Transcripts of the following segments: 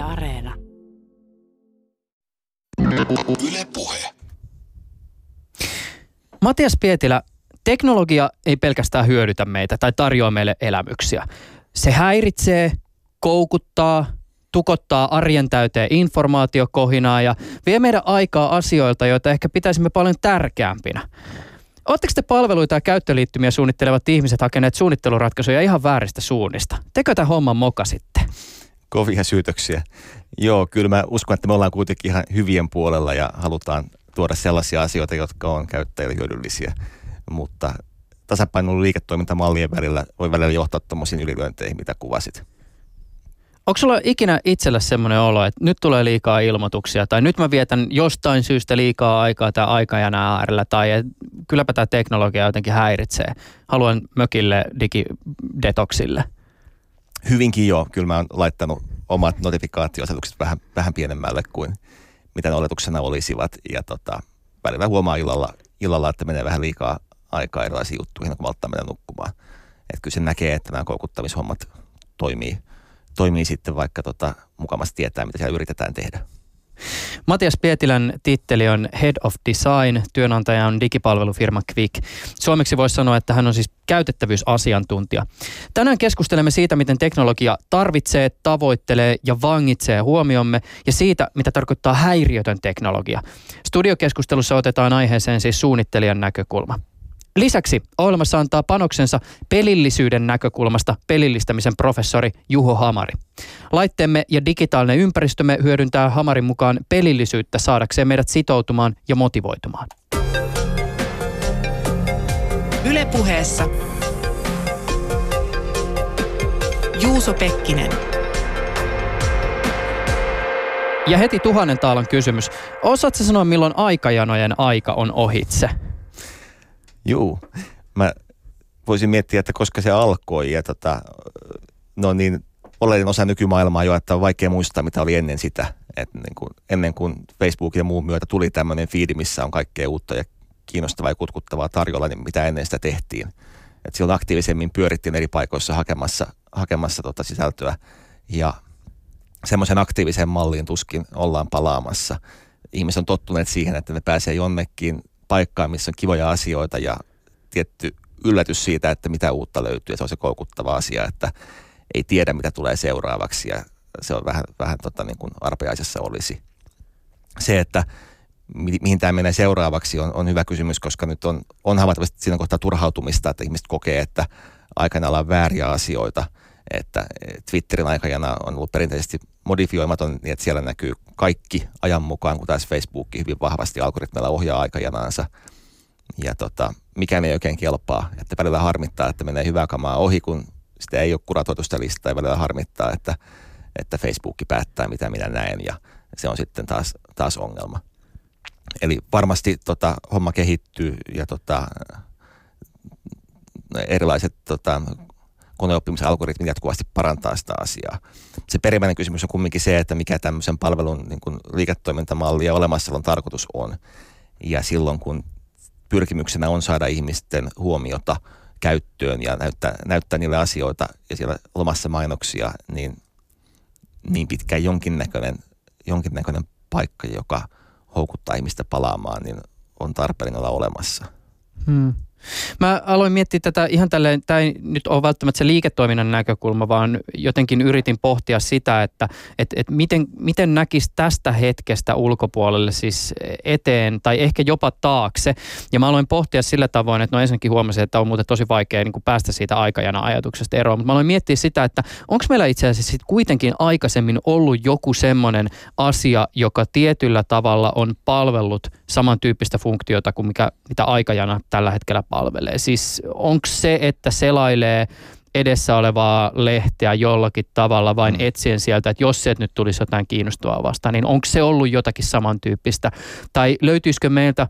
Yle Areena. Yle puhe. Matias Pietilä, teknologia ei pelkästään hyödytä meitä tai tarjoa meille elämyksiä. Se häiritsee, koukuttaa, tukottaa arjen täyteen informaatiokohinaa ja vie meidän aikaa asioilta, joita ehkä pitäisimme paljon tärkeämpinä. Oletteko te palveluita ja käyttöliittymiä suunnittelevat ihmiset hakeneet suunnitteluratkaisuja ihan vääristä suunnista? Tekö tämän homman moka sitten? Kovia syytöksiä. Joo, kyllä mä uskon, että me ollaan kuitenkin ihan hyvien puolella ja halutaan tuoda sellaisia asioita, jotka on käyttäjille hyödyllisiä. Mutta tasapainoilu liiketoimintamallien välillä voi välillä johtaa tuommoisiin ylilyönteihin, mitä kuvasit. Onko sulla ikinä itsellä semmoinen olo, että nyt tulee liikaa ilmoituksia tai nyt mä vietän jostain syystä liikaa aikaa tai aikajanaa äärellä tai kylläpä tämä teknologia jotenkin häiritsee. Haluan mökille digidetoksille. Hyvinkin joo. Kyllä mä oon laittanut omat notifikaatioasetukset vähän pienemmälle kuin mitä ne oletuksena olisivat. Ja välillä huomaa illalla, että menee vähän liikaa aikaa erilaisiin juttuihin, kun malttaa mennä nukkumaan. Että kyllä se näkee, että nämä koukuttamishommat toimii sitten, vaikka mukavasti tietää, mitä siellä yritetään tehdä. Matias Pietilän titteli on Head of Design, työnantaja on digipalvelufirma Qvik. Suomeksi voisi sanoa, että hän on siis käytettävyysasiantuntija. Tänään keskustelemme siitä, miten teknologia tarvitsee, tavoittelee ja vangitsee huomiomme ja siitä, mitä tarkoittaa häiriötön teknologia. Studiokeskustelussa otetaan aiheeseen siis suunnittelijan näkökulma. Lisäksi ohjelmassa antaa panoksensa pelillisyyden näkökulmasta pelillistämisen professori Juho Hamari. Laitteemme ja digitaalinen ympäristömme hyödyntää Hamarin mukaan pelillisyyttä saadakseen meidät sitoutumaan ja motivoitumaan. Yle puheessa Juuso Pekkinen. Ja heti 1000 taalan kysymys. Osaatko sanoa, milloin aikajanojen aika on ohitse? Juu, mä voisin miettiä, että koska se alkoi ja no niin, oleellinen osa nykymaailmaa jo, että on vaikea muistaa, mitä oli ennen sitä. Et niin kuin, ennen kuin Facebookin ja muun myötä tuli tämmöinen feed, missä on kaikkea uutta ja kiinnostavaa ja kutkuttavaa tarjolla, niin mitä ennen sitä tehtiin. Et silloin aktiivisemmin pyörittiin eri paikoissa hakemassa sisältöä ja semmoisen aktiiviseen malliin tuskin ollaan palaamassa. Ihmiset on tottuneet siihen, että ne pääsee jonnekin paikkaan, missä on kivoja asioita ja tietty yllätys siitä, että mitä uutta löytyy. Ja se on se koukuttava asia, että ei tiedä, mitä tulee seuraavaksi ja se on vähän niin kuin arpeaisessa olisi. Se, että mihin tämä menee seuraavaksi on hyvä kysymys, koska nyt on havaittavasti siinä kohtaa turhautumista, että ihmiset kokee, että aikanaan on vääriä asioita. Että Twitterin aikajana on ollut perinteisesti modifioimaton, niin että siellä näkyy kaikki ajan mukaan, kun taas Facebook hyvin vahvasti algoritmeilla ohjaa aikajanaansa. Ja mikään ei oikein kelpaa, että välillä harmittaa, että menee hyvää kamaa ohi, kun sitä ei ole kuratoitu sitä listaa, ja välillä harmittaa, että Facebook päättää, mitä minä näen, ja se on sitten taas ongelma. Eli varmasti homma kehittyy, ja erilaiset koneoppimisen algoritmit jatkuvasti parantaa sitä asiaa. Se perimmäinen kysymys on kumminkin se, että mikä tämmöisen palvelun niin kuin liiketoimintamalli ja olemassaolon tarkoitus on. Ja silloin, kun pyrkimyksenä on saada ihmisten huomiota käyttöön ja näyttää niille asioita ja siellä lomassa mainoksia, niin pitkään jonkinnäköinen paikka, joka houkuttaa ihmistä palaamaan, niin on tarpeen olla olemassa. Mä aloin miettiä tätä ihan tälleen, tämä ei nyt ole välttämättä se liiketoiminnan näkökulma, vaan jotenkin yritin pohtia sitä, että miten näkisi tästä hetkestä ulkopuolelle siis eteen tai ehkä jopa taakse. Ja mä aloin pohtia sillä tavoin, että no ensinnäkin huomasin, että on muuten tosi vaikea niin kuin päästä siitä aikajana-ajatuksesta eroon, mutta mä aloin miettiä sitä, että onko meillä itse asiassa kuitenkin aikaisemmin ollut joku semmoinen asia, joka tietyllä tavalla on palvellut samantyyppistä funktiota kuin mitä aikajana tällä hetkellä palvelee. Siis onko se, että selailee edessä olevaa lehteä jollakin tavalla vain etsien sieltä, että jos se nyt tulisi jotain kiinnostavaa vastaan, niin onko se ollut jotakin samantyyppistä? Tai löytyisikö meiltä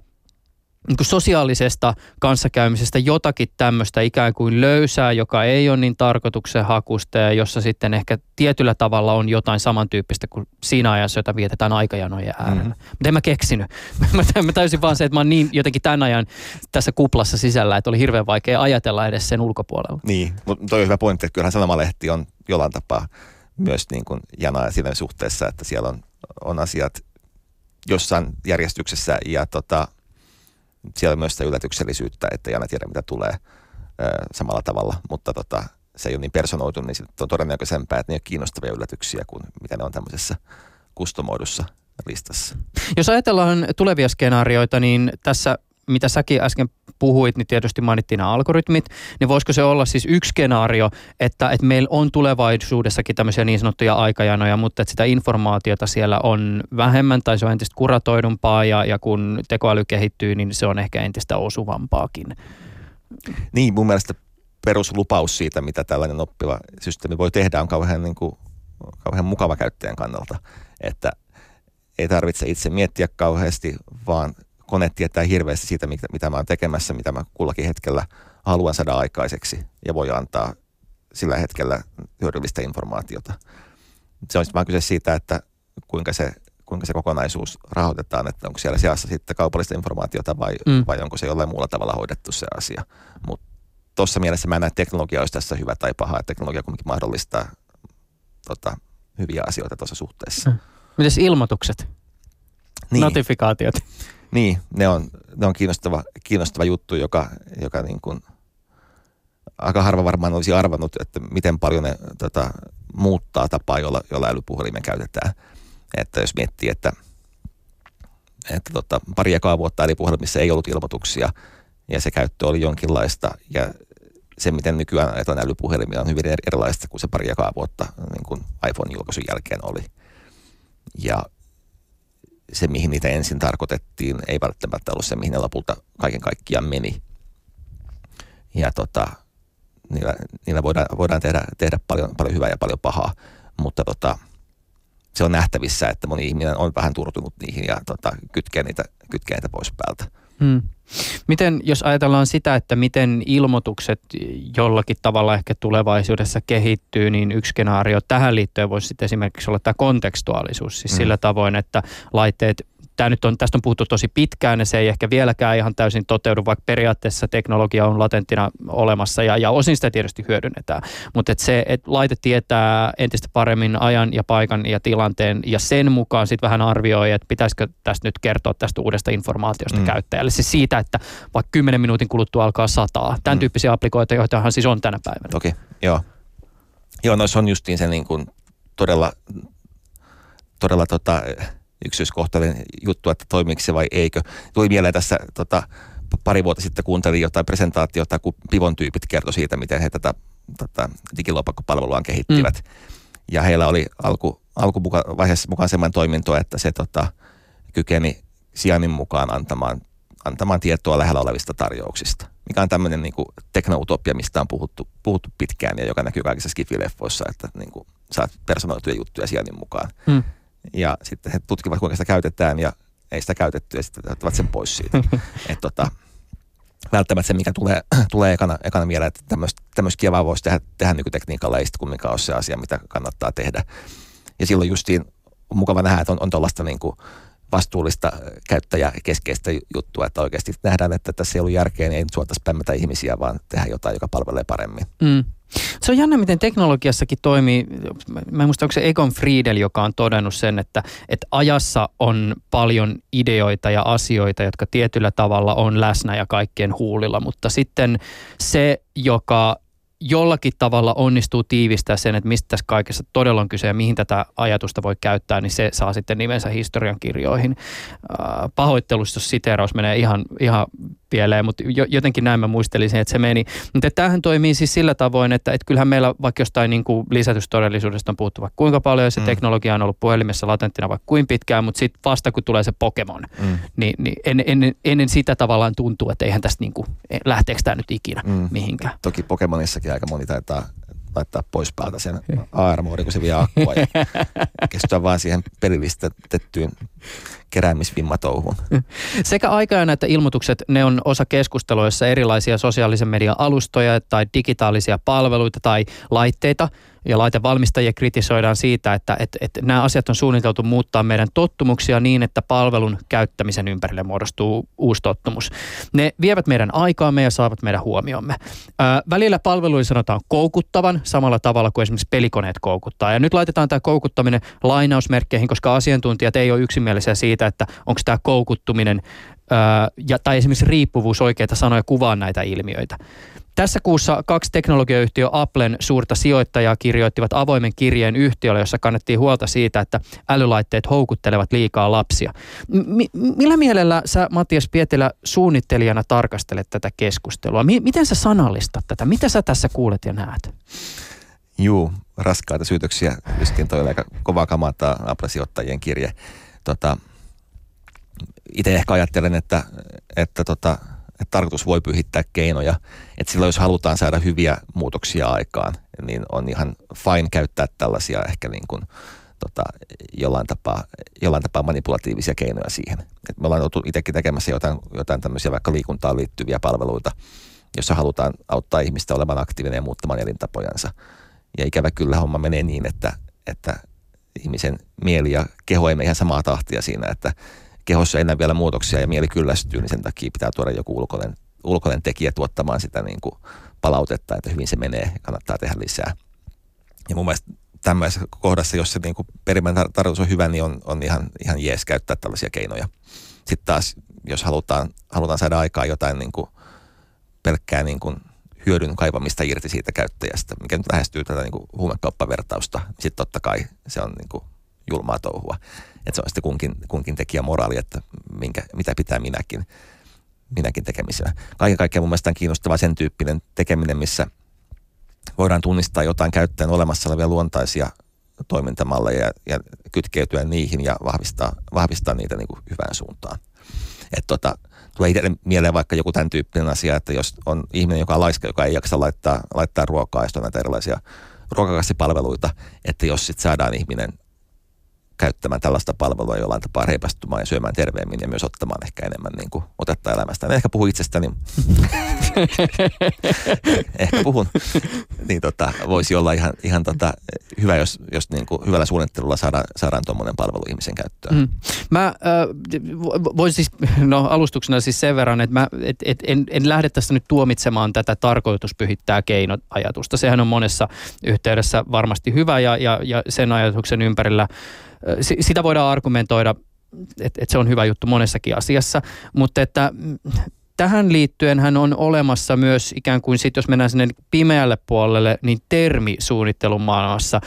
niin kuin sosiaalisesta kanssakäymisestä jotakin tämmöistä ikään kuin löysää, joka ei ole niin tarkoituksenhakusta ja jossa sitten ehkä tietyllä tavalla on jotain samantyyppistä kuin siinä ajassa, jota vietetään aikajanojen äärellä. Mutta en mä keksinyt. Mä täysin vaan se, että mä oon niin jotenkin tämän ajan tässä kuplassa sisällä, että oli hirveän vaikea ajatella edes sen ulkopuolella. Niin, mutta toi on hyvä pointti, että kyllähän sanomalehti on jollain tapaa myös niin kuin janaa siinä suhteessa, että siellä on asiat jossain järjestyksessä ja siellä on myös sitä yllätyksellisyyttä, että ei aina tiedä mitä tulee samalla tavalla, mutta se ei ole niin personoitu, niin sitten on todennäköisempää, että ne ei ole kiinnostavia yllätyksiä kuin mitä ne on tämmöisessä kustomoidussa listassa. Jos ajatellaan tulevia skenaarioita, niin tässä mitä säkin äsken puhuit, niin tietysti mainittiin nämä algoritmit, niin voisiko se olla siis yksi skenaario, että meillä on tulevaisuudessakin tämmöisiä niin sanottuja aikajanoja, mutta että sitä informaatiota siellä on vähemmän tai se on entistä kuratoidumpaa ja kun tekoäly kehittyy, niin se on ehkä entistä osuvampaakin. Niin, mun mielestä peruslupaus siitä, mitä tällainen oppiva systeemi voi tehdä, on kauhean mukava käyttäjän kannalta, että ei tarvitse itse miettiä kauheasti, vaan kone tietää hirveästi siitä, mitä mä oon tekemässä, mitä mä kullakin hetkellä haluan saada aikaiseksi ja voi antaa sillä hetkellä hyödyllistä informaatiota. Se on sitten vaan kyse siitä, että kuinka se kokonaisuus rahoitetaan, että onko siellä seassa sitten kaupallista informaatiota vai onko se jollain muulla tavalla hoidettu se asia. Mutta tuossa mielessä mä en näe, teknologia olisi tässä hyvä tai paha, että teknologia kuitenkin mahdollistaa hyviä asioita tuossa suhteessa. Mites ilmoitukset? Niin. Notifikaatiot? Niin, ne on kiinnostava juttu, joka niin kuin aika harva varmaan olisi arvannut, että miten paljon ne muuttaa tapaa, jolla älypuhelimen käytetään. Että jos miettii, että pari ekaa vuotta älypuhelimissa ei ollut ilmoituksia ja se käyttö oli jonkinlaista ja se, miten nykyään ajatellaan älypuhelimia, on hyvin erilaista kuin se pari ekaa vuotta niin kuin iPhone-julkaisun jälkeen oli. Ja se, mihin niitä ensin tarkoitettiin, ei välttämättä ollut se, mihin ne lopulta kaiken kaikkiaan meni. Ja niillä voidaan tehdä paljon hyvää ja paljon pahaa, mutta se on nähtävissä, että moni ihminen on vähän turtunut niihin ja kytkee niitä pois päältä. Miten, jos ajatellaan sitä, että miten ilmoitukset jollakin tavalla ehkä tulevaisuudessa kehittyy, niin yksi skenaario tähän liittyen voisi sitten esimerkiksi olla tämä kontekstuaalisuus. Siis sillä tavoin, että laitteet, tästä on puhuttu tosi pitkään ja se ei ehkä vieläkään ihan täysin toteudu, vaikka periaatteessa teknologia on latenttina olemassa ja osin sitä tietysti hyödynnetään. Mutta että laite tietää entistä paremmin ajan ja paikan ja tilanteen ja sen mukaan sitten vähän arvioi, että pitäisikö tästä nyt kertoa tästä uudesta informaatiosta käyttäjälle. Siis siitä, että vaikka 10 minuutin kuluttua alkaa sataa. Tämän tyyppisiä applikoita, joitahan siis on tänä päivänä. Toki, joo. Joo, noissa on justiin se niin kuin todella yksityiskohtainen juttu, että toimiiko se vai eikö. Tuli mieleen tässä pari vuotta sitten kuuntelin jotain presentaatiota, kun Pivon tyypit kertoi siitä, miten he tätä digilopakkopalveluaan kehittivät. Ja heillä oli alkuvaiheessa mukaan semmoinen toiminto, että se kykeni sijainnin mukaan antamaan tietoa lähellä olevista tarjouksista, mikä on tämmöinen niin kuin teknoutopia, mistä on puhuttu pitkään ja joka näkyy kaikissa skifileffoissa, että niin kuin saat personoituja juttuja sijainnin mukaan. Ja sitten he tutkivat, kuinka sitä käytetään ja ei sitä käytetty ja sitten ottavat sen pois siitä. Että välttämättä se, mikä tulee ekana mieleen, että tämmöistä kievaa voisi tehdä nykytekniikalla, ei sitten kumminkaan ole se asia, mitä kannattaa tehdä. Ja silloin justiin on mukava nähdä, että on tuollaista niin kuin vastuullista käyttäjäkeskeistä juttua, että oikeasti nähdään, että tässä ei ollut järkeä, niin ei nyt suotaisi pämmätä ihmisiä, vaan tehdä jotain, joka palvelee paremmin. Se on jännä, miten teknologiassakin toimii. Mä en muista, onko se Egon Friedel, joka on todennut sen, että ajassa on paljon ideoita ja asioita, jotka tietyllä tavalla on läsnä ja kaikkien huulilla, mutta sitten se, joka jollakin tavalla onnistuu tiivistää sen, että mistä tässä kaikessa todella on kyse ja mihin tätä ajatusta voi käyttää, niin se saa sitten nimensä historiankirjoihin. Pahoittelusta siteeraus menee ihan pieleen, mutta jotenkin näin mä muistelisin, että se meni. Mutta tämähän toimii siis sillä tavoin, että kyllähän meillä vaikka jostain niin kuin lisätystodellisuudesta on puhuttu vaikka kuinka paljon ja se teknologia on ollut puhelimessa latenttina vaikka kuin pitkään, mutta sitten vasta kun tulee se Pokemon, niin ennen sitä tavallaan tuntuu, että eihän tästä niin kuin, lähteekö tämä nyt ikinä mihinkään. Toki Pokemonissakin aika moni taitaa laittaa pois päältä sen AR-moodin, kun se vie akkua ja kestytään vaan siihen pelilistettyyn keräämisvimmatouhuun. Sekä aikajana että ilmoitukset, ne on osa keskustelua, jossa erilaisia sosiaalisen median alustoja tai digitaalisia palveluita tai laitteita ja laitevalmistajia kritisoidaan siitä, että nämä asiat on suunniteltu muuttaa meidän tottumuksia niin, että palvelun käyttämisen ympärille muodostuu uusi tottumus. Ne vievät meidän aikaamme ja saavat meidän huomiomme. Välillä palveluja sanotaan koukuttavan samalla tavalla kuin esimerkiksi pelikoneet koukuttaa. Ja nyt laitetaan tämä koukuttaminen lainausmerkkeihin, koska asiantuntijat ei ole yksimielisiä siitä, että onko tämä koukuttuminen tai esimerkiksi riippuvuus oikeita sanoja kuvaa näitä ilmiöitä. Tässä kuussa 2 teknologiayhtiö Applen suurta sijoittajaa kirjoittivat avoimen kirjeen yhtiölle, jossa kannettiin huolta siitä, että älylaitteet houkuttelevat liikaa lapsia. Millä mielellä sä, Matias Pietilä, suunnittelijana tarkastelet tätä keskustelua? Miten sä sanallistat tätä? Mitä sä tässä kuulet ja näet? Juu, raskaita syytöksiä. Yskin toi aika kovaa kamaa tämä Apple-sijoittajien kirje. Itse ehkä ajattelen, että tarkoitus voi pyhittää keinoja. Että silloin, jos halutaan saada hyviä muutoksia aikaan, niin on ihan fine käyttää tällaisia ehkä niin kuin, jollain tapaa manipulatiivisia keinoja siihen. Et me ollaan oltu itsekin tekemässä jotain tämmöisiä vaikka liikuntaan liittyviä palveluita, jossa halutaan auttaa ihmistä olemaan aktiivinen ja muuttamaan elintapojansa. Ja ikävä kyllä homma menee niin, että ihmisen mieli ja keho ei mene ihan samaa tahtia siinä, että kehossa ei näy vielä muutoksia ja mieli kyllästyy, niin sen takia pitää tuoda joku ulkoinen tekijä tuottamaan sitä niin kuin palautetta, että hyvin se menee ja kannattaa tehdä lisää. Ja mun mielestä tämmöisessä kohdassa, jos se niin kuin perimmäinen tarkoitus on hyvä, niin on ihan jees käyttää tällaisia keinoja. Sitten taas, jos halutaan saada aikaan jotain niin kuin pelkkää niin kuin hyödyn kaivamista irti siitä käyttäjästä, mikä nyt lähestyy tätä niin kuin huumekauppavertausta, niin sitten totta kai se on niin kuin julmaa touhua. Että se on sitten kunkin tekijä moraali, että mitä pitää minäkin tekemisenä. Kaiken kaikkiaan mun mielestä on kiinnostavaa sen tyyppinen tekeminen, missä voidaan tunnistaa jotain käyttäjän olemassa olevia luontaisia toimintamalleja ja kytkeytyä niihin ja vahvistaa niitä niin kuin hyvään suuntaan. Että tulee itselle mieleen vaikka joku tämän tyyppinen asia, että jos on ihminen, joka on laiska, joka ei jaksa laittaa ruokaa, ja sitten on näitä erilaisia ruokakassipalveluita, että jos sitten saadaan ihminen käyttämään tällaista palvelua jollain tapaa reipästymään ja syömään terveemmin ja myös ottamaan ehkä enemmän niin kuin otetta elämästä. En ehkä puhu itsestäni. Ehkä puhun. Niin voisi olla ihan hyvä, jos niin kuin hyvällä suunnittelulla saadaan tuommoinen palvelu ihmisen käyttöön. Mm. Mä voin siis, alustuksena siis sen verran, että en lähde tässä nyt tuomitsemaan tätä tarkoitus pyhittää keino-ajatusta. Sehän on monessa yhteydessä varmasti hyvä ja sen ajatuksen ympärillä sitä voidaan argumentoida, että se on hyvä juttu monessakin asiassa, mutta että tähän liittyen hän on olemassa myös ikään kuin sitten, jos mennään sinne pimeälle puolelle, niin termisuunnittelun maailmassa.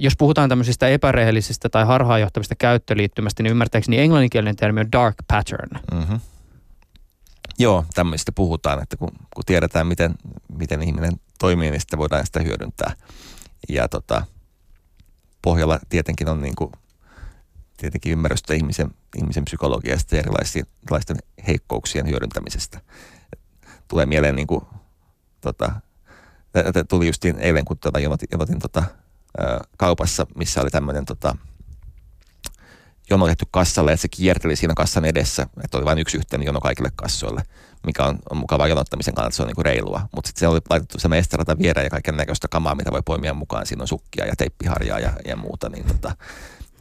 Jos puhutaan tämmöisistä epärehellisistä tai harhaanjohtavista käyttöliittymästä, niin ymmärtääkseni englanninkielinen termi on dark pattern. Mm-hmm. Joo, tämmöistä puhutaan, että kun tiedetään, miten ihminen toimii, niin sitä voidaan sitä hyödyntää. Ja pohjalla tietenkin on niin kuin tietenkin ymmärrystä ihmisen psykologiasta ja erilaisten heikkouksien hyödyntämisestä. Tulee mieleen niin kuin, tuli justiin eilen, kun jonotin kaupassa, missä oli tämmöinen jono tehty kassalle, että se kierteli siinä kassan edessä, että oli vain yksi yhteinen jono kaikille kassoille, mikä on mukavaa jonottamisen kannalta, se on niin kuin reilua. Mutta sitten se oli laitettu semmoinen esterata viereen ja kaiken näköistä kamaa, mitä voi poimia mukaan. Siinä on sukkia ja teippiharjaa ja muuta, niin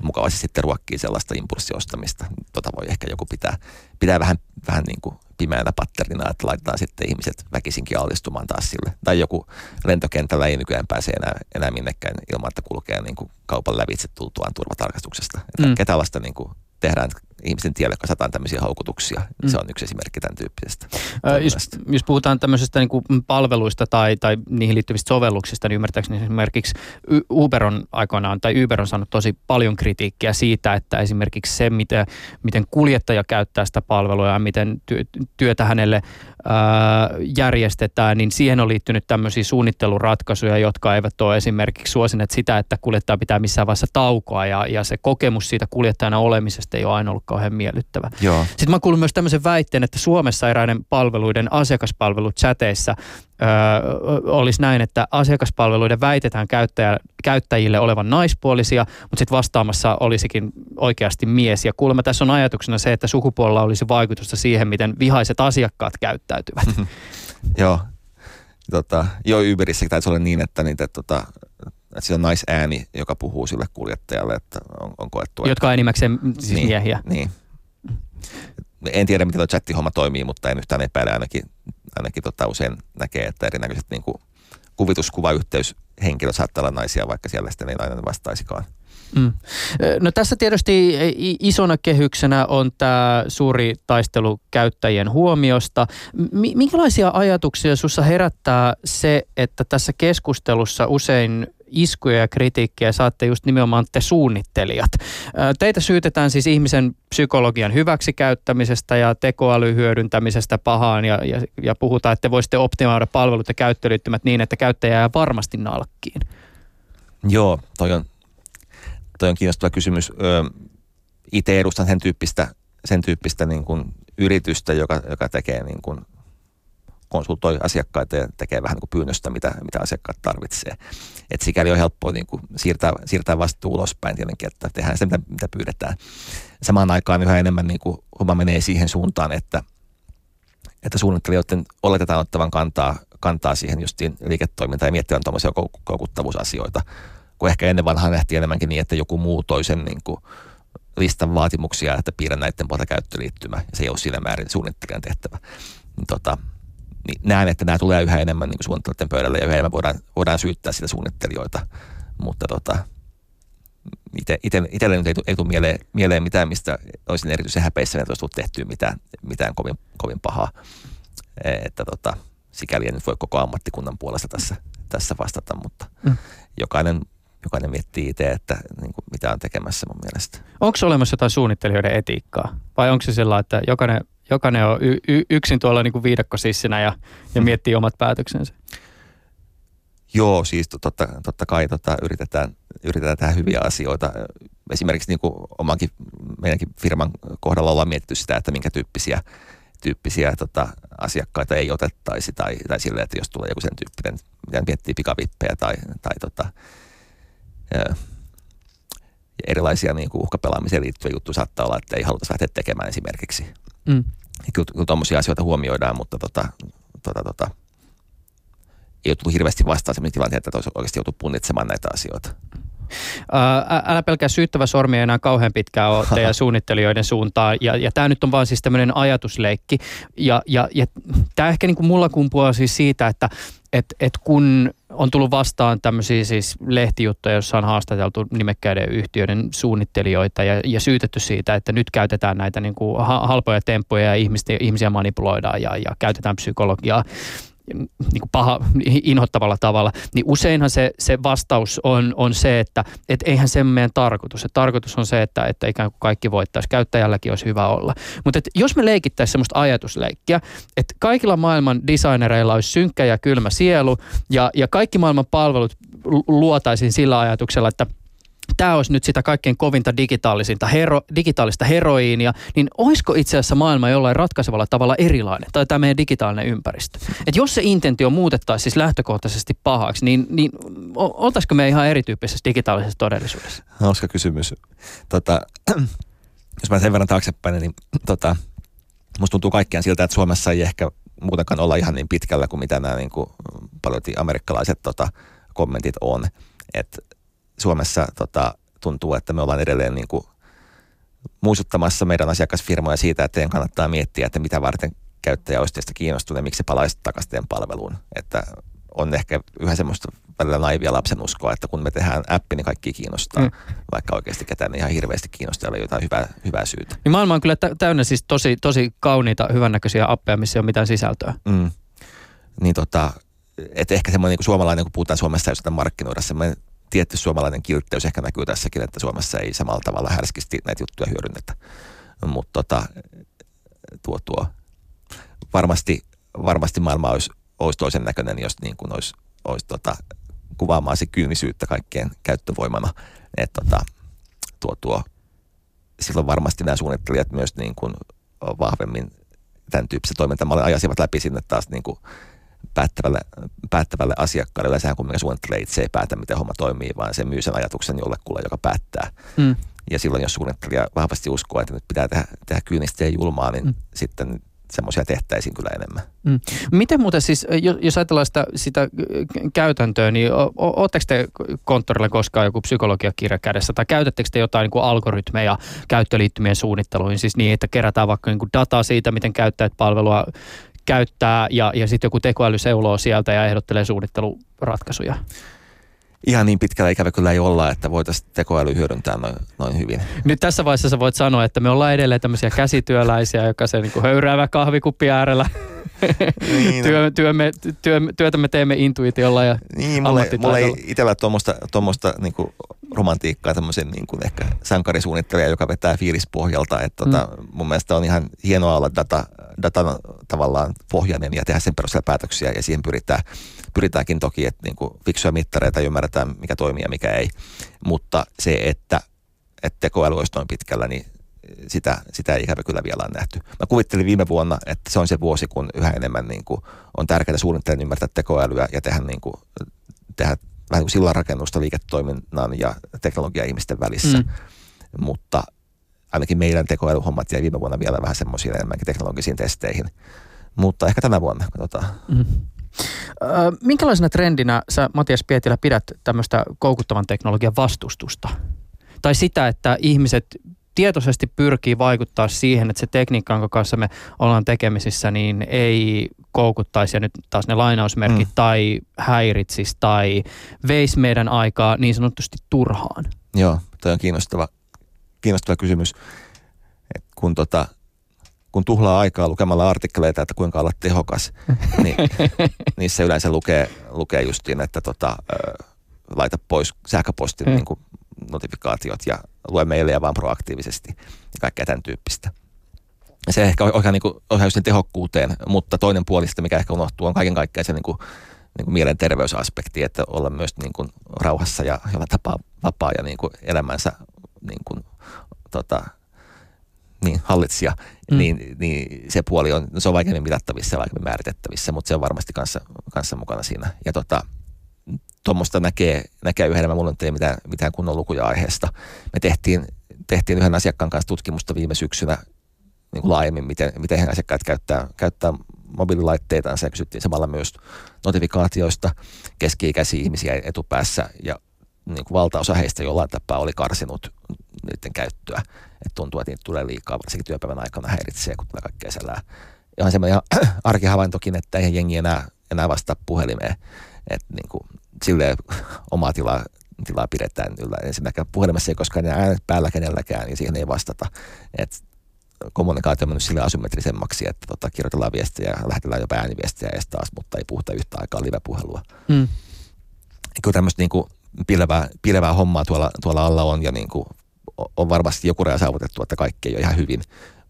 mukavasti sitten ruokkii sellaista impulssiostamista. Voi ehkä joku pitää vähän niin kuin pimeänä patterina, että laitetaan sitten ihmiset väkisinkin altistumaan taas sille. Tai joku lentokentällä ei nykyään pääse enää minnekään ilman, että kulkee niin kuin kaupan lävitse tultuaan turvatarkastuksesta. Että tällaista niin kuin tehdään ihmisten tielle, kun sataan tämmöisiä houkutuksia. Se on yksi esimerkki tämän tyyppisestä. Jos puhutaan tämmöisestä niin kuin palveluista tai niihin liittyvistä sovelluksista, niin ymmärtääkseni esimerkiksi Uber on saanut tosi paljon kritiikkiä siitä, että esimerkiksi se, miten kuljettaja käyttää sitä palvelua ja miten työtä hänelle järjestetään, niin siihen on liittynyt tämmöisiä suunnitteluratkaisuja, jotka eivät ole esimerkiksi suosineet sitä, että kuljettaja pitää missään vaiheessa taukoa ja se kokemus siitä kuljettajana olemisesta ei ole aina ollut kauhean miellyttävä. Joo. Sitten mä kuulin myös tämmöisen väitteen, että Suomessa eräiden palveluiden asiakaspalveluchateissa olisi näin, että asiakaspalveluiden väitetään käyttäjille olevan naispuolisia, mutta sitten vastaamassa olisikin oikeasti mies. Ja kuulemma tässä on ajatuksena se, että sukupuolella olisi vaikutusta siihen, miten vihaiset asiakkaat käyttäytyvät. Joo, Uberissä taisi olla niin, että niitä Että sillä on naisääni, joka puhuu sille kuljettajalle, että on koettu. Jotka on enimmäkseen siis niin, miehiä. Niin. En tiedä, miten tuo chattihomma toimii, mutta en yhtään epäile. Ainakin usein näkee, että erinäköiset niin kuin kuvitus-kuvayhteyshenkilö saattaa olla naisia, vaikka siellä sitten ei aina vastaisikaan. Mm. No tässä tietysti isona kehyksenä on tämä suuri taistelu käyttäjien huomiosta. Minkälaisia ajatuksia sinussa herättää se, että tässä keskustelussa usein iskuja ja kritiikkiä saatte just nimenomaan te suunnittelijat? Teitä syytetään siis ihmisen psykologian hyväksikäyttämisestä ja tekoälyn hyödyntämisestä pahaan ja puhutaan, että te voisitte optimoida palvelut ja käyttöliittymät niin, että käyttäjä jää varmasti nalkkiin. Joo, toi on kiinnostava kysymys. Itse edustan sen tyyppistä niin kuin yritystä, joka tekee niin kuin konsultoi asiakkaita ja tekee vähän niin kuin pyynnöstä, mitä asiakkaat tarvitsee. Et sikäli on helppoa niin kuin siirtää vastuu ulospäin tietenkin, että tehdään sitä, mitä pyydetään. Samaan aikaan yhä enemmän niin kuin homma menee siihen suuntaan, että suunnittelijoiden oletetaan ottavan kantaa siihen justiin liiketoimintaan ja miettivän tuommoisia koukuttavuusasioita. Kun ehkä ennen vanhaan nähtiin enemmänkin niin, että joku muu toi sen niin kuin listan vaatimuksia, että piirrä näiden pohjalta käyttöliittymä, ja se ei ole siinä määrin suunnittelijan tehtävä. Niin näen, että nämä tulee yhä enemmän niin kuin suunnittelijoiden pöydälle ja yhä enemmän voidaan syyttää sitä suunnittelijoita, mutta itselle nyt ei tule mieleen mitään, mistä olisin erityisen häpeissä, että olisi tullut tehtyä mitään kovin pahaa, että sikäli en nyt voi koko ammattikunnan puolesta tässä vastata, mutta jokainen miettii itse, että niin kuin, mitä on tekemässä mun mielestä. Onko olemassa jotain suunnittelijoiden etiikkaa? Vai onko se sellainen, että jokainen on yksin tuolla niin kuin viidakkosissinä ja miettii omat päätöksensä? Joo, siis totta kai yritetään tehdä hyviä asioita. Esimerkiksi niin kuin meidänkin firman kohdalla ollaan mietitty sitä, että minkä tyyppisiä asiakkaita ei otettaisi tai silleen, että jos tulee joku sen tyyppinen, mitä miettii pikavippejä tai erilaisia niin kuin uhkapelaamiseen liittyviä juttuja saattaa olla, että ei haluta lähteä tekemään esimerkiksi. Mm. Kyllä tuommoisia asioita huomioidaan, mutta ei ole tullut hirveästi vastaan sellainen tilanteen, että olisi oikeasti joutunut punnitsemaan näitä asioita. Älä pelkää syyttävä sormi enää kauhean pitkään ole teidän suunnittelijoiden suuntaan. Ja tämä nyt on vaan siis tämmöinen ajatusleikki. Ja tämä ehkä niin kuin mulla kumpuaa siis siitä, että kun on tullut vastaan tämmöisiä siis lehtijuttuja, joissa on haastateltu nimekkäiden yhtiöiden suunnittelijoita ja syytetty siitä, että nyt käytetään näitä niin kuin halpoja temppuja ja ihmisiä manipuloidaan ja käytetään psykologiaa niin kuin inhottavalla tavalla, niin useinhan se vastaus on se, että eihän se meidän tarkoitus. Et tarkoitus on se, että ikään kuin kaikki voittaisi. Käyttäjälläkin olisi hyvä olla. Mutta jos me leikittäisiin semmoista ajatusleikkiä, että kaikilla maailman designereilla olisi synkkä ja kylmä sielu ja kaikki maailman palvelut luotaisiin sillä ajatuksella, että tämä olisi nyt sitä kaikkein kovinta digitaalista heroiinia, niin olisiko itse asiassa maailma jollain ratkaisevalla tavalla erilainen, tai tämä meidän digitaalinen ympäristö? Että jos se intentio muutettaisiin siis lähtökohtaisesti pahaksi, niin oltaisiko me ihan erityyppisessä digitaalisessa todellisuudessa? Hauska kysymys. Jos mä sen verran taaksepäin, niin musta tuntuu kaikkiaan siltä, että Suomessa ei ehkä muutenkaan olla ihan niin pitkällä kuin mitä nämä niin kuin paljon amerikkalaiset kommentit on, että Suomessa tuntuu, että me ollaan edelleen niin kuin muistuttamassa meidän asiakasfirmoja siitä, että teidän kannattaa miettiä, että mitä varten käyttäjä olisi teistä kiinnostunut ja miksi se palaisi takaisin teidän palveluun. Että on ehkä yhä semmoista välillä naivia lapsenuskoa, että kun me tehdään appi, niin kaikki kiinnostaa, vaikka oikeasti ketään ihan hirveästi kiinnostaa, ei ole jotain hyvää syytä. Niin maailma on kyllä täynnä siis tosi kauniita, hyvännäköisiä appeja, missä ei ole mitään sisältöä. Mm. Niin että ehkä semmoinen niin kuin suomalainen, kun puhutaan Suomessa, jos markkinoida semmoinen, tietty suomalainen kiltteys ehkä näkyy tässäkin, että Suomessa ei samalla tavalla härskisti näitä juttuja hyödynnetä, mutta varmasti maailma olisi toisen näköinen, jos niin kuin olisi kuvaamaan se kyynisyyttä kaikkien käyttövoimana, että silloin varmasti nämä suunnittelijat myös niin kuin vahvemmin tämän tyyppistä toimintaa ajasivat läpi sinne taas niin kuin päättävälle asiakkaalle. Sehän kun meidän suunnittelee itse ei päätä, miten homma toimii, vaan se myy sen ajatuksen jollekulle, joka päättää. Mm. Ja silloin, jos suunnittelija vahvasti uskoo, että nyt pitää tehdä kyynistä ja julmaa, niin sitten semmoisia tehtäisiin kyllä enemmän. Mm. Miten muuten siis, jos ajatellaan sitä käytäntöä, niin ootteko te konttorilla koskaan joku psykologiakirja kädessä, tai käytättekö te jotain niin kuin algoritmeja käyttöliittymien suunnitteluun, siis niin, että kerätään vaikka niin kuin dataa siitä, miten käyttäjät palvelua käyttää, ja sitten joku tekoäly seuloo sieltä ja ehdottelee suunnitteluratkaisuja? Ihan niin pitkällä ikävä kyllä ei olla, että voitaisiin tekoäly hyödyntää noin hyvin. Nyt tässä vaiheessa sä voit sanoa, että me ollaan edelleen tämmöisiä käsityöläisiä, joka se niin kuin höyräävä kahvikuppi äärellä. Niin, työtä me teemme intuitiolla ja niin, ammattitaidolla. Mulla ei itsellä tuommoista niin kuin romantiikkaa, tämmöisen niin kuin ehkä sankarisuunnittelija, joka vetää fiilispohjalta. Että mun mielestä on ihan hienoa olla datan tavallaan pohjainen ja tehdä sen perusteella päätöksiä, ja siihen pyritäänkin toki, että niin kuin fiksuja mittareita ymmärretään, mikä toimii ja mikä ei. Mutta se, että tekoäly olisi noin pitkällä, niin sitä ei ikävä kyllä vielä ole nähty. Mä kuvittelin viime vuonna, että se on se vuosi, kun yhä enemmän niin kuin on tärkeää suunnitella ymmärtää tekoälyä ja tehdä vähän kuin sillanrakennusta liiketoiminnan ja teknologia ihmisten välissä. Mm. Mutta ainakin meidän tekoälyhommat jäi viime vuonna vielä vähän semmoisiin enemmänkin teknologisiin testeihin. Mutta ehkä tänä vuonna katsotaan. Mm. Minkälaisena trendinä sä, Matias Pietilä, pidät tämmöistä koukuttavan teknologian vastustusta? Tai sitä, että ihmiset tietoisesti pyrkii vaikuttaa siihen, että se tekniikka, jonka kanssa me ollaan tekemisissä, niin ei koukuttaisi, ja nyt taas ne lainausmerkit, tai häiritsisi, tai veisi meidän aikaa niin sanotusti turhaan. Joo, toi on kiinnostava kysymys, että kun tuhlaa aikaa lukemalla artikkeleita, että kuinka olla tehokas, niin niissä yleensä lukee justiin, että laita pois sähköpostin niin kuin notifikaatiot ja lue meilejä vaan proaktiivisesti ja kaikkea tämän tyyppistä. Se ehkä on just tehokkuuteen, mutta toinen puoli sitä, mikä ehkä unohtuu, on kaiken kaikkiaan se niin kuin mielenterveysaspekti, että olla myös niin kuin rauhassa ja jollain tapaa vapaa ja niin kuin elämänsä niin kuin hallitsija, niin se puoli on, se on vaikeammin mitattavissa ja vaikeammin määritettävissä, mutta se on varmasti kanssa mukana siinä. Ja tuommoista näkee yhä enemmän, mulla ei ole mitään kunnon lukuja aiheesta. Me tehtiin yhden asiakkaan kanssa tutkimusta viime syksynä niin kuin laajemmin, miten asiakkaat käyttää mobiililaitteitansa, ja kysyttiin samalla myös notifikaatioista, keski-ikäisiä ihmisiä etupäässä, ja niin kuin valtaosa heistä jollain tapaa oli karsinut niiden käyttöä. Että tuntuu, että niitä tulee liikaa, varsinkin työpäivän aikana häiritsee, kun tulee kaikkea selää. Ja on semmoinen arkihavaintokin, että eihän jengi enää vastaa puhelimeen. Että niin kuin silleen omaa tilaa pidetään yllä. Ensinnäkään puhelimessa ei koskaan enää äänet päällä kenelläkään, niin siihen ei vastata. Et kommunikaatio on mennyt silleen asymmetrisemmaksi, että kirjoitellaan viestejä ja lähdetellään jopa ääniviestejä edes taas, mutta ei puhuta yhtä aikaa livepuhelua. Mm. Kyllä tämmöistä niin kuin pilevää hommaa tuolla alla on, ja niin kuin on varmasti joku raja saavutettu, että kaikki ei ole ihan hyvin,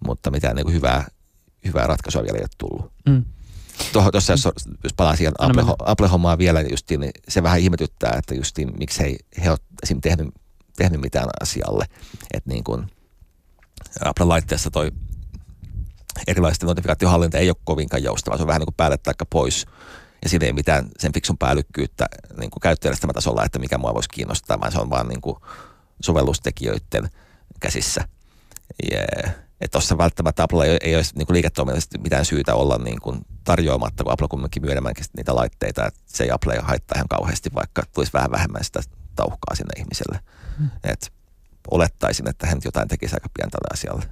mutta mitään niin kuin hyvää ratkaisua vielä ei ole tullut. Mm. Tuossa jos palaan siihen Apple-hommaan vielä, niin justiin, niin se vähän ihmetyttää, että justiin miksei he ole esimerkiksi tehnyt mitään asialle. Että niin kuin Apple-laitteessa toi erilaisten notifikaatiohallinta ei ole kovinkaan joustava, se on vähän niin kuin päälle taikka pois. Ja siinä ei mitään sen fiksun päällykkyyttä niin kuin käyttöjärjestelmän tasolla, että mikä mua voisi kiinnostaa, vaan se on vaan niin kuin sovellustekijöiden käsissä. Että tuossa välttämättä Apple ei olisi niin kuin liiketoiminnallisesti mitään syytä olla niin kuin tarjoamatta, kun Apple kumminkin myydämänkin niitä laitteita. Että se ei Apple haittaa ihan kauheasti, vaikka tulisi vähän vähemmän sitä tauhkaa sinne ihmiselle. Että olettaisin, että hän jotain tekisi aika pian tälle asialle.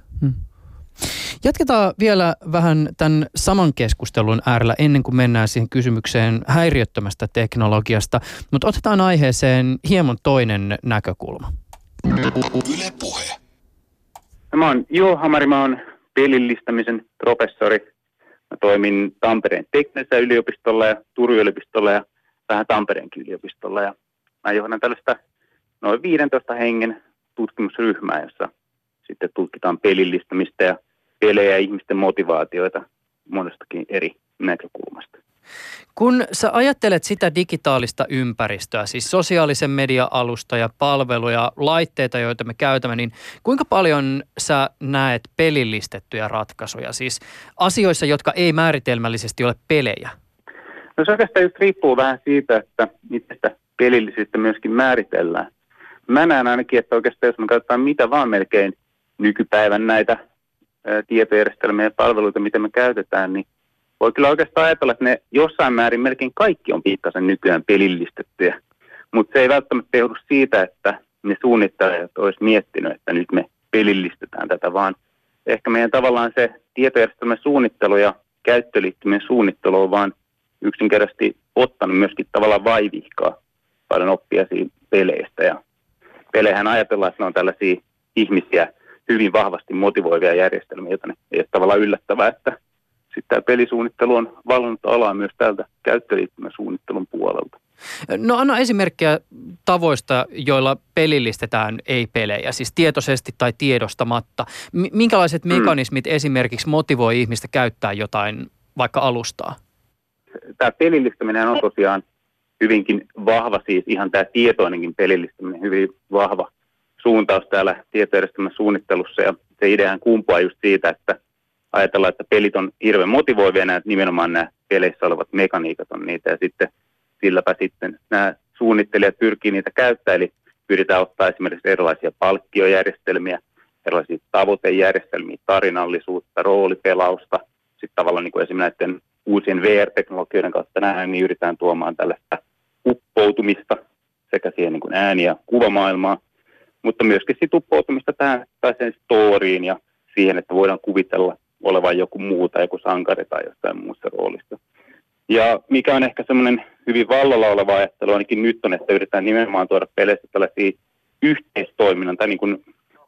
Jatketaan vielä vähän tämän saman keskustelun äärellä ennen kuin mennään siihen kysymykseen häiriöttömästä teknologiasta, mutta otetaan aiheeseen hieman toinen näkökulma. Yle puhe. Mä oon Juho Hamari, mä oon pelillistämisen professori. Mä toimin Tampereen teknisessä yliopistolla ja Turun yliopistolla ja vähän Tampereenkin yliopistolla. Ja mä johdan tällaista noin 15 hengen tutkimusryhmää, jossa sitten tutkitaan pelillistämistä ja pelejä ja ihmisten motivaatioita monestakin eri näkökulmasta. Kun sä ajattelet sitä digitaalista ympäristöä, siis sosiaalisen media-alusta ja palveluja, laitteita, joita me käytämme, niin kuinka paljon sä näet pelillistettyjä ratkaisuja, siis asioissa, jotka ei määritelmällisesti ole pelejä? No se oikeastaan just riippuu vähän siitä, että miten sitä pelillisyyttä myöskin määritellään. Mä näen ainakin, että oikeastaan jos me katsotaan mitä vaan melkein nykypäivän näitä tietojärjestelmiä ja palveluita, mitä me käytetään, niin voi kyllä oikeastaan ajatella, että ne jossain määrin melkein kaikki on pikkasen nykyään pelillistettyjä, mutta se ei välttämättä johdu siitä, että ne suunnittelijat olisi miettinyt, että nyt me pelillistetään tätä, vaan ehkä meidän tavallaan se tietojärjestelmän suunnittelu ja käyttöliittymien suunnittelu on vaan yksinkertaisesti ottanut myöskin tavallaan vaivihkaa paljon oppia siinä peleistä. Ja pelejähän ajatellaan, että ne on tällaisia ihmisiä hyvin vahvasti motivoivia järjestelmiä, joten ei ole tavallaan yllättävää, että sitten tämä pelisuunnittelu on valonnut alaa myös täältä käyttöliittymän suunnittelun puolelta. No anna esimerkkejä tavoista, joilla pelillistetään ei-pelejä, siis tietoisesti tai tiedostamatta. Minkälaiset mekanismit esimerkiksi motivoi ihmistä käyttää jotain vaikka alustaa? Tämä pelillistäminen on tosiaan hyvinkin vahva, siis ihan tämä tietoinenkin pelillistäminen, hyvin vahva suuntaus täällä tietojärjestelmän suunnittelussa. Ja se ideahan kumpuaa just siitä, että ajatellaan, että pelit on hirveän motivoivia, nämä, nimenomaan nämä peleissä olevat mekaniikat on niitä, ja sitten silläpä sitten nämä suunnittelijat pyrkii niitä käyttää, eli pyritään ottaa esimerkiksi erilaisia palkkiojärjestelmiä, erilaisia tavoitejärjestelmiä, tarinallisuutta, roolipelausta, sitten tavallaan niin kuin esimerkiksi näiden uusien VR-teknologioiden kautta nähdään, niin yritetään tuomaan tällaista uppoutumista sekä siihen niin kuin ääni- ja kuvamaailmaan, mutta myöskin sitten uppoutumista tähän sen storiin ja siihen, että voidaan kuvitella olevan joku muu tai joku sankari tai jostain muussa roolissa. Ja mikä on ehkä semmoinen hyvin vallalla oleva ajattelu, ainakin nyt on, että yritetään nimenomaan tuoda peleissä tällaisia yhteistoiminnan tai niin kuin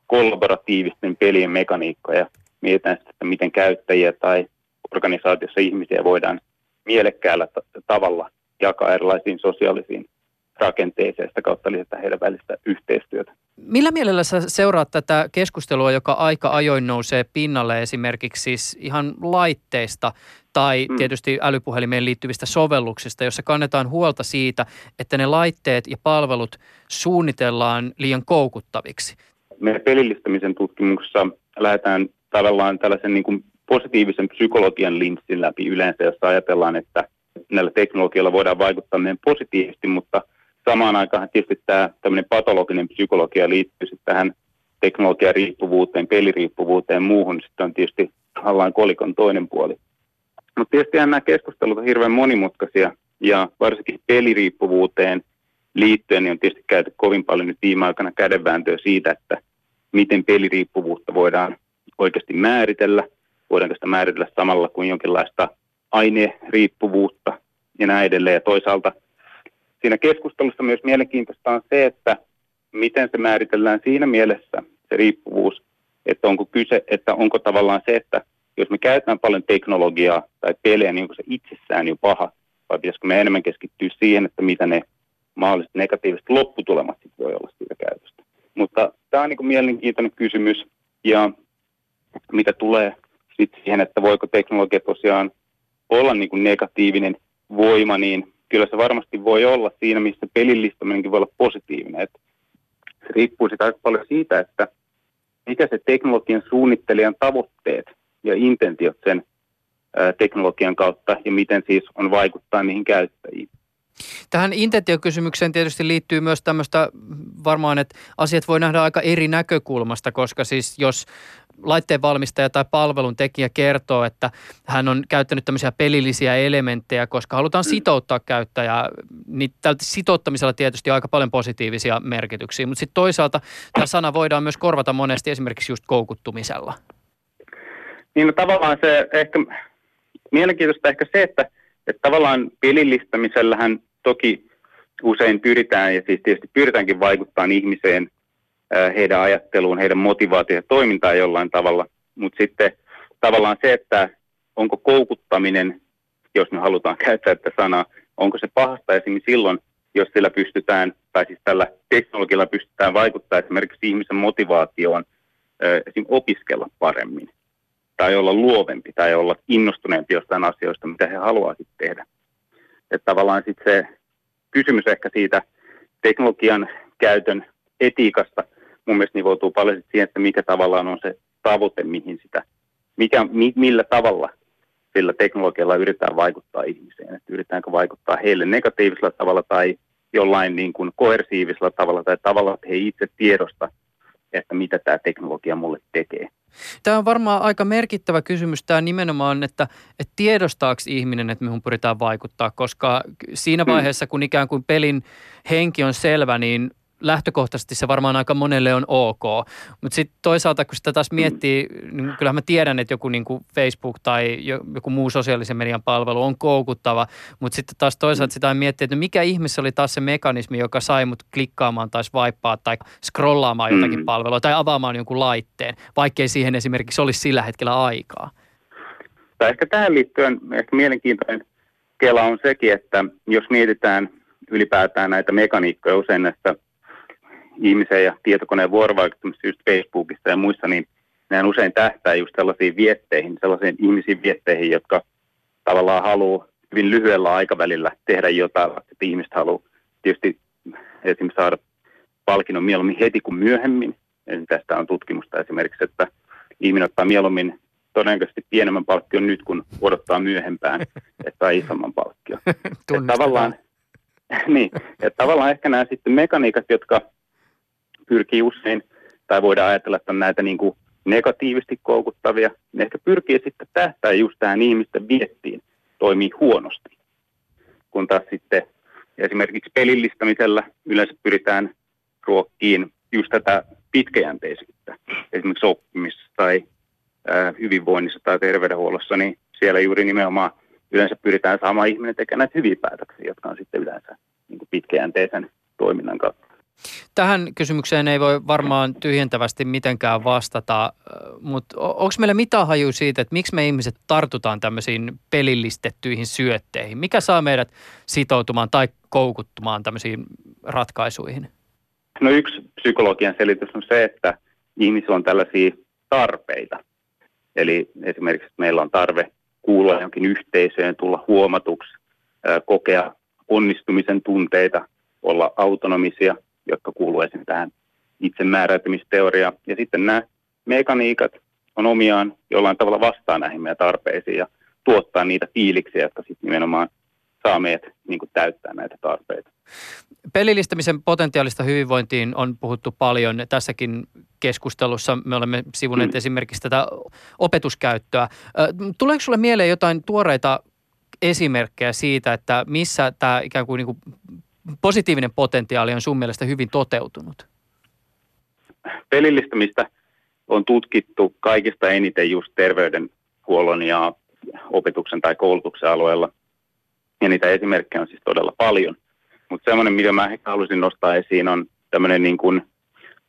kollaboratiivisten pelien mekaniikkoja. Mietitään sitten, että miten käyttäjiä tai organisaatiossa ihmisiä voidaan mielekkäällä tavalla jakaa erilaisiin sosiaalisiin rakenteeseen, sitä kautta lisätä heidän välistä yhteistyötä. Millä mielellä sä seuraat tätä keskustelua, joka aika ajoin nousee pinnalle esimerkiksi siis ihan laitteista tai tietysti älypuhelimeen liittyvistä sovelluksista, jossa kannetaan huolta siitä, että ne laitteet ja palvelut suunnitellaan liian koukuttaviksi? Meidän pelillistämisen tutkimuksessa lähdetään tavallaan tällaisen niin kuin positiivisen psykologian linssin läpi yleensä, jossa ajatellaan, että näillä teknologioilla voidaan vaikuttaa meidän positiivisesti, mutta samaan aikaan tietysti tämä tämmöinen patologinen psykologia liittyy sitten tähän teknologiariippuvuuteen, peliriippuvuuteen ja muuhun. Sitten on tietysti tavallaan kolikon toinen puoli. Mutta tietysti nämä keskustelut on hirveän monimutkaisia ja varsinkin peliriippuvuuteen liittyen niin on tietysti käyty kovin paljon nyt viime aikana kädenvääntöä siitä, että miten peliriippuvuutta voidaan oikeasti määritellä. Voidaanko sitä määritellä samalla kuin jonkinlaista aineriippuvuutta ja näin edelleen. Ja toisaalta siinä keskustelussa myös mielenkiintoista on se, että miten se määritellään siinä mielessä se riippuvuus, että onko kyse, että onko tavallaan se, että jos me käytetään paljon teknologiaa tai pelejä, niin onko se itsessään jo paha, vai pitäisikö me enemmän keskittyä siihen, että mitä ne mahdolliset negatiiviset lopputulemat sitten voi olla siitä käytöstä. Mutta tämä on niin kuin mielenkiintoinen kysymys, ja mitä tulee sitten siihen, että voiko teknologia tosiaan olla niin kuin negatiivinen voima, niin kyllä se varmasti voi olla siinä, missä pelillistäminenkin voi olla positiivinen. Et se riippuu sitä aika paljon siitä, että mikä se teknologian suunnittelijan tavoitteet ja intentiot sen teknologian kautta ja miten siis on vaikuttaa niihin käyttäjiin. Tähän intentiokysymykseen tietysti liittyy myös tämmöistä varmaan, että asiat voi nähdä aika eri näkökulmasta, koska siis jos laitteen valmistaja tai palvelun tekijä kertoo, että hän on käyttänyt tämmöisiä pelillisiä elementtejä, koska halutaan sitouttaa käyttäjää, niin tältä sitouttamisella tietysti on aika paljon positiivisia merkityksiä, mutta sitten toisaalta tämä sana voidaan myös korvata monesti esimerkiksi just koukuttumisella. Niin no, tavallaan se ehkä, mielenkiintoista ehkä se, että tavallaan pelillistämisellähän toki usein pyritään, ja siis tietysti pyritäänkin vaikuttaa ihmiseen, heidän ajatteluun, heidän motivaatioon ja toimintaan jollain tavalla. Mutta sitten tavallaan se, että onko koukuttaminen, jos me halutaan käyttää tätä sanaa, onko se pahasta esimerkiksi silloin, jos sillä pystytään, tai siis tällä teknologialla pystytään vaikuttaa esimerkiksi ihmisen motivaatioon esimerkiksi opiskella paremmin, tai olla luovempi, tai olla innostuneempi jostain asioista, mitä he haluaa sitten tehdä. Että tavallaan sitten se kysymys ehkä siitä teknologian käytön etiikasta, mun mielestä nivoutuu paljon sit siihen, että mikä tavallaan on se tavoite, mihin sitä, millä tavalla sillä teknologialla yritetään vaikuttaa ihmiseen. Että yritetäänkö vaikuttaa heille negatiivisella tavalla tai jollain niin kuin koersiivisella tavalla tai tavalla, että he itse tiedosta, että mitä tämä teknologia mulle tekee. Tämä on varmaan aika merkittävä kysymys tämä nimenomaan, että tiedostaako ihminen, että mihin pyritään vaikuttaa, koska siinä vaiheessa, kun ikään kuin pelin henki on selvä, niin lähtökohtaisesti se varmaan aika monelle on ok. Mutta sitten toisaalta, kun sitä taas miettii, niin kyllähän mä tiedän, että joku niin kuin Facebook tai joku muu sosiaalisen median palvelu on koukuttava, mutta sitten taas toisaalta sitä miettii, että mikä ihmisessä oli taas se mekanismi, joka sai mut klikkaamaan tai swipeaa tai scrollaamaan jotakin palvelua tai avaamaan jonkun laitteen, vaikkei siihen esimerkiksi olisi sillä hetkellä aikaa. Tai ehkä tähän liittyen ehkä mielenkiintoinen kela on sekin, että jos mietitään ylipäätään näitä mekaniikkoja usein näistä ihmisen ja tietokoneen vuorovaikuttamisessa just Facebookissa ja muissa, niin nehän usein tähtää just sellaisiin ihmisiin vietteihin, jotka tavallaan haluaa hyvin lyhyellä aikavälillä tehdä jotain, että ihmiset haluaa tietysti esimerkiksi saada palkinnon mieluummin heti kuin myöhemmin. Eli tästä on tutkimusta esimerkiksi, että ihminen ottaa mieluummin todennäköisesti pienemmän palkkion nyt, kun odottaa myöhempään, että saa isomman palkkion. Tavallaan ehkä nämä sitten mekaniikat, jotka pyrkii usein, tai voidaan ajatella, että on näitä niin kuin negatiivisesti koukuttavia, ne ehkä pyrkii sitten tähtää just tähän ihmisten viettiin, toimii huonosti. Kun taas sitten esimerkiksi pelillistämisellä yleensä pyritään ruokkiin just tätä pitkäjänteisyyttä. Esimerkiksi oppimisessa tai hyvinvoinnissa tai terveydenhuollossa, niin siellä juuri nimenomaan yleensä pyritään saamaan ihminen tekemään näitä hyviä päätöksiä, jotka on sitten yleensä niin kuin pitkäjänteisen toiminnan kautta. Tähän kysymykseen ei voi varmaan tyhjentävästi mitenkään vastata, mutta onko meillä mitään hajua siitä, että miksi me ihmiset tartutaan tämmöisiin pelillistettyihin syötteihin? Mikä saa meidät sitoutumaan tai koukuttumaan tämmöisiin ratkaisuihin? No yksi psykologian selitys on se, että ihmisillä on tällaisia tarpeita. Eli esimerkiksi että meillä on tarve kuulla jonkin yhteisöön, tulla huomatuksi, kokea onnistumisen tunteita, olla autonomisia, jotka kuuluu esimerkiksi tähän itsemääräytymisteoriaan. Ja sitten nämä mekaniikat on omiaan jollain tavalla vastaa näihin meidän tarpeisiin ja tuottaa niitä fiiliksiä, jotka sitten nimenomaan saa meidät niin kuin täyttää näitä tarpeita. Pelillistämisen potentiaalista hyvinvointiin on puhuttu paljon. Tässäkin keskustelussa me olemme sivunneet esimerkiksi tätä opetuskäyttöä. Tuleeko sinulle mieleen jotain tuoreita esimerkkejä siitä, että missä tämä ikään kuin positiivinen potentiaali on sun mielestä hyvin toteutunut? Pelillistämistä on tutkittu kaikista eniten just terveydenhuollon ja opetuksen tai koulutuksen alueella. Ja niitä esimerkkejä on siis todella paljon. Mutta semmoinen, mitä mä ehkä haluaisin nostaa esiin, on tämmöinen niin kuin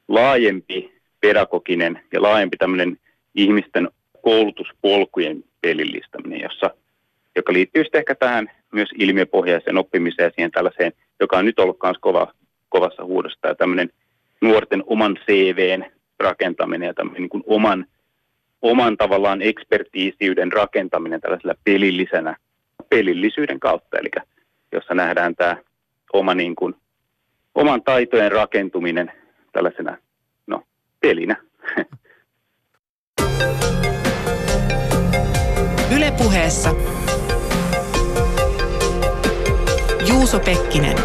laajempi pedagoginen ja laajempi tämmöinen ihmisten koulutuspolkujen pelillistäminen, joka liittyy sitten ehkä tähän myös ilmiöpohjaiseen oppimiseen ja siihen tällaiseen, joka on nyt ollut myös kovassa huudossa, tämä tämmöinen nuorten oman CVn rakentaminen ja tämmöinen niin kuin oman tavallaan ekspertiisiyden rakentaminen tällaisella pelillisyyden kautta, eli jossa nähdään tämä oman taitojen rakentuminen tällaisena pelinä. Yle Puheessa Juuso Pekkinen.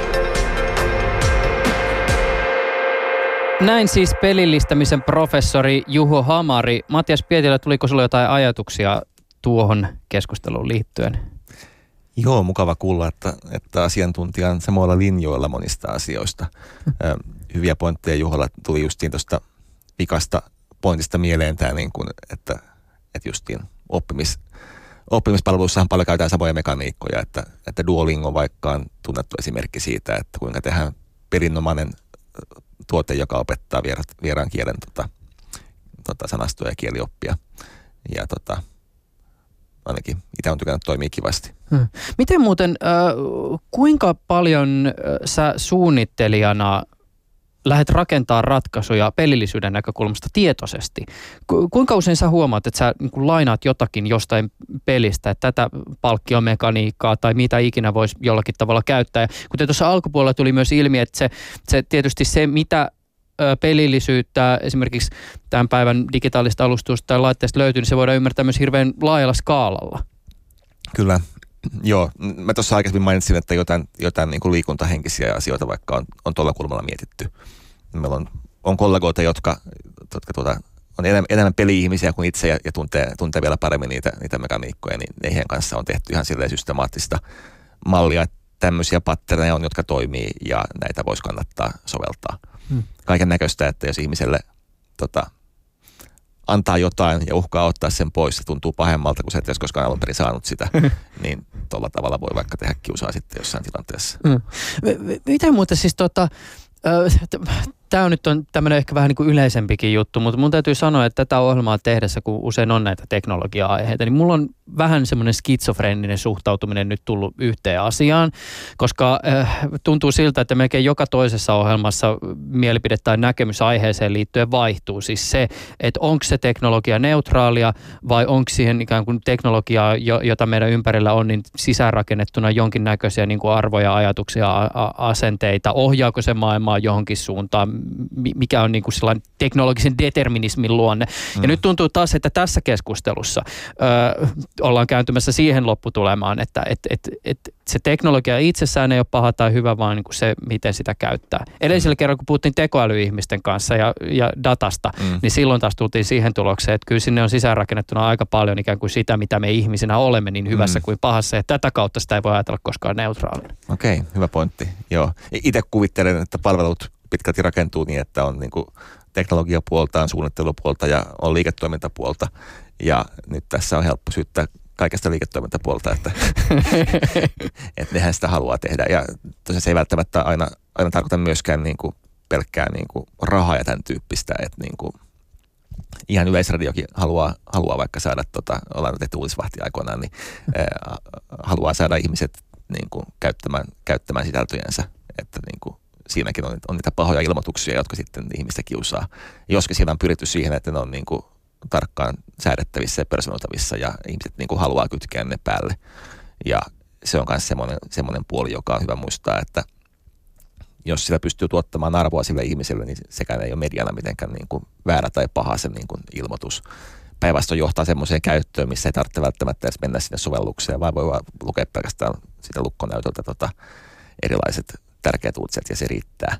Näin siis pelillistämisen professori Juho Hamari. Matias Pietilä, tuliko sinulle jotain ajatuksia tuohon keskusteluun liittyen? Joo, mukava kuulla, että asiantuntija on samoilla linjoilla monista asioista. Hyviä pointteja Juholla tuli justiin tuosta vikasta pointista mieleen tämä, niin kuin, että justiin oppimispalveluissahan paljon käytetään samoja mekaniikkoja, että Duolingo vaikka on tunnettu esimerkki siitä, että kuinka tehdään perinomainen tuote, joka opettaa vieraan kielen sanastoja ja kielioppia. Ja ainakin itse on tykännyt toimia kivasti. Miten muuten, kuinka paljon sä suunnittelijana lähdet rakentamaan ratkaisuja pelillisyyden näkökulmasta tietoisesti? Kuinka usein sä huomaat, että sä niin kuin lainaat jotakin jostain pelistä, että tätä palkkiomekaniikkaa tai mitä ikinä voisi jollakin tavalla käyttää? Ja kuten tuossa alkupuolella tuli myös ilmi, että se tietysti se, mitä pelillisyyttä esimerkiksi tämän päivän digitaalista alustusta tai laitteista löytyy, niin se voidaan ymmärtää myös hirveän laajalla skaalalla. Kyllä. Joo, mä tuossa aikaisemmin mainitsin, että jotain niin kuin liikuntahenkisiä asioita vaikka on tuolla kulmalla mietitty. Meillä on kollegoita, jotka on enemmän peli-ihmisiä kuin itse ja tuntee vielä paremmin niitä mekaniikkoja, niin niiden kanssa on tehty ihan silleen systemaattista mallia, että tämmöisiä patterneja on, jotka toimii ja näitä voisi kannattaa soveltaa. Kaiken näköistä, että jos ihmiselle antaa jotain ja uhkaa ottaa sen pois, se tuntuu pahemmalta kuin se, että jos koskaan alun perin saanut sitä, niin tuolla tavalla voi vaikka tehdä kiusaa sitten jossain tilanteessa. Mitä muuta siis tämä on nyt tämmöinen ehkä vähän niin kuin yleisempikin juttu, mutta mun täytyy sanoa, että tätä ohjelmaa tehdessä, kun usein on näitä teknologia-aiheita, niin mulla on vähän semmoinen skitsofreeninen suhtautuminen nyt tullut yhteen asiaan, koska tuntuu siltä, että melkein joka toisessa ohjelmassa mielipide tai näkemys aiheeseen liittyen vaihtuu. Siis se, että onko se teknologia neutraalia vai onko siihen ikään kuin teknologiaa, jota meidän ympärillä on, niin sisäänrakennettuna jonkinnäköisiä niin kuin arvoja, ajatuksia, asenteita, ohjaako se maailmaa johonkin suuntaan, mikä on niin kuin sellainen teknologisen determinismin luonne. Ja nyt tuntuu taas, että tässä keskustelussa ollaan kääntymässä siihen lopputulemaan, että se teknologia itsessään ei ole paha tai hyvä, vaan niin kuin se, miten sitä käyttää. Edellisellä kerralla, kun puhuttiin tekoälyihmisten kanssa ja datasta, niin silloin taas tultiin siihen tulokseen, että kyllä sinne on sisäänrakennettuna aika paljon ikään kuin sitä, mitä me ihmisinä olemme niin hyvässä kuin pahassa, ja tätä kautta sitä ei voi ajatella koskaan neutraalina. Okei, hyvä pointti. Joo. Itse kuvittelen, että palvelut pitkälti rakentuu niin, että on niin kuin teknologiapuolta, on suunnittelupuolta ja on liiketoimintapuolta. Ja nyt tässä on helppo syyttää kaikesta liiketoimintapuolta, että nehän sitä haluaa tehdä. Ja tosiaan se ei välttämättä aina tarkoita myöskään niin kuin pelkkää niin kuin rahaa ja tämän tyyppistä. Että niin kuin ihan Yleisradiokin haluaa vaikka saada, ollaan tehty Uutisvahtia aikoinaan, niin haluaa saada ihmiset niin kuin käyttämään sisältöjensä, että niin kuin siinäkin on niitä pahoja ilmoituksia, jotka sitten ihmistä kiusaa. Joskin siellä on pyritty siihen, että ne on niin kuin tarkkaan säädettävissä ja personoitavissa ja ihmiset niin kuin haluaa kytkeä ne päälle. Ja se on myös semmoinen puoli, joka on hyvä muistaa, että jos sitä pystyy tuottamaan arvoa sille ihmiselle, niin sekään ei ole mediana mitenkään niin kuin väärä tai paha se niin kuin ilmoitus. Päinvastoin johtaa semmoiseen käyttöön, missä ei tarvitse välttämättä edes mennä sinne sovellukseen, vaan voi vaan lukea pelkästään sitä lukkonäytöltä erilaiset tärkeät uutiset ja se riittää.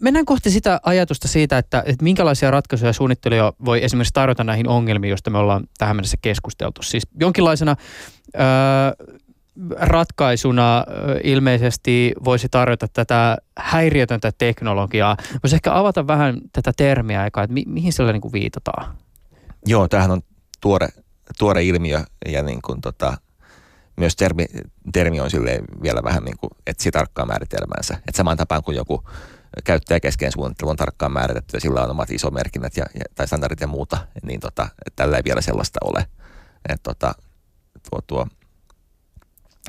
Mennään kohti sitä ajatusta siitä, että minkälaisia ratkaisuja ja suunnitteluja voi esimerkiksi tarjota näihin ongelmiin, joista me ollaan tähän mennessä keskusteltu. Siis jonkinlaisena ratkaisuna ilmeisesti voisi tarjota tätä häiriötöntä teknologiaa. Voisi ehkä avata vähän tätä termiä eka, että mihin sillä niin kuin viitataan? Joo, tämähän on tuore ilmiö ja niin kuin myös termi on silleen vielä vähän niin kuin etsii tarkkaa määritelmäänsä. Että samaan tapaan kuin joku käyttäjäkeskeinen suunnittelu on tarkkaan määritetty ja sillä on omat isomerkinnät tai standardit ja muuta, niin tällä ei vielä sellaista ole.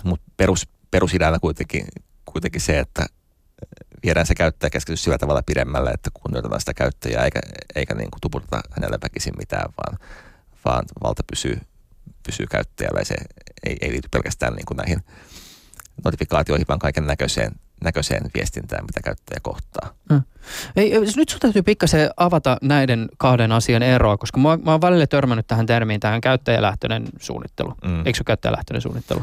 Mutta perusidäänä kuitenkin se, että viedään se käyttäjäkeskeisyys sillä tavalla pidemmälle, että kunnioitetaan sitä käyttäjää eikä niin kuin tuputeta hänelle väkisin mitään, vaan valta pysyy käyttäjällä ja se ei liity pelkästään niin kuin näihin notifikaatioihin, vaan kaiken näköiseen viestintään, mitä käyttäjä kohtaa. Nyt sun täytyy pikkasen avata näiden kahden asian eroa, koska mä oon välillä törmännyt tähän termiin käyttäjälähtöinen suunnittelu. Eikö se ole käyttäjälähtöinen suunnittelu?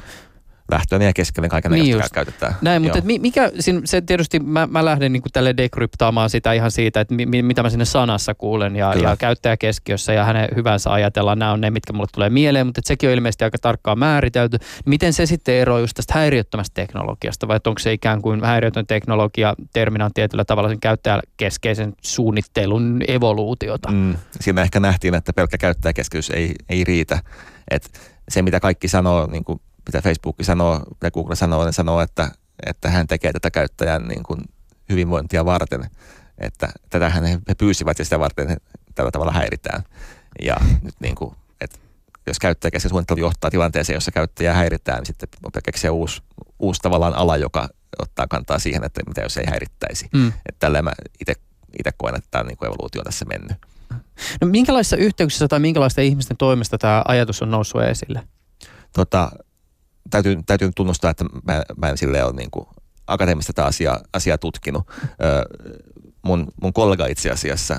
Lähtöinen ja keskeinen kaiken näköistä käytetään. Näin, mutta mikä, se tietysti mä lähden niin kuin tälle dekryptaamaan sitä ihan siitä, että mitä mä sinne sanassa kuulen ja käyttäjäkeskiössä ja hänen hyvänsä ajatellaan. Nämä on ne, mitkä mulle tulee mieleen, mutta sekin on ilmeisesti aika tarkkaan määritelty. Miten se sitten eroaa just tästä häiriöttömästä teknologiasta vai onko se ikään kuin häiriötön teknologia terminaan tietyllä tavalla sen käyttäjäkeskeisen suunnittelun evoluutiota? Siinä ehkä nähtiin, että pelkkä käyttäjäkeskeisyys ei riitä. Et se, mitä kaikki sanoo niin kuin mitä Facebook sanoo, mitä Google sanoo, ne sanoo, että hän tekee tätä käyttäjän niin kuin hyvinvointia varten. Että tätähän he pyysivät ja sitä varten tällä tavalla häiritään. Ja nyt niin kuin, että jos käyttäjäkeskeinen suunnittelu johtaa tilanteeseen, jossa käyttäjää häiritään, niin sitten on keksiä uusi tavallaan ala, joka ottaa kantaa siihen, että mitä jos ei häirittäisi. Että tällä mä itse koen, että tämä on niin kuin evoluutio tässä mennyt. No minkälaisissa yhteyksissä tai minkälaisten ihmisten toimesta tämä ajatus on noussut esille? Täytyy tunnustaa, että mä en silleen ole niin kuin akateemista tätä asiaa tutkinut. Mun kollega itse asiassa,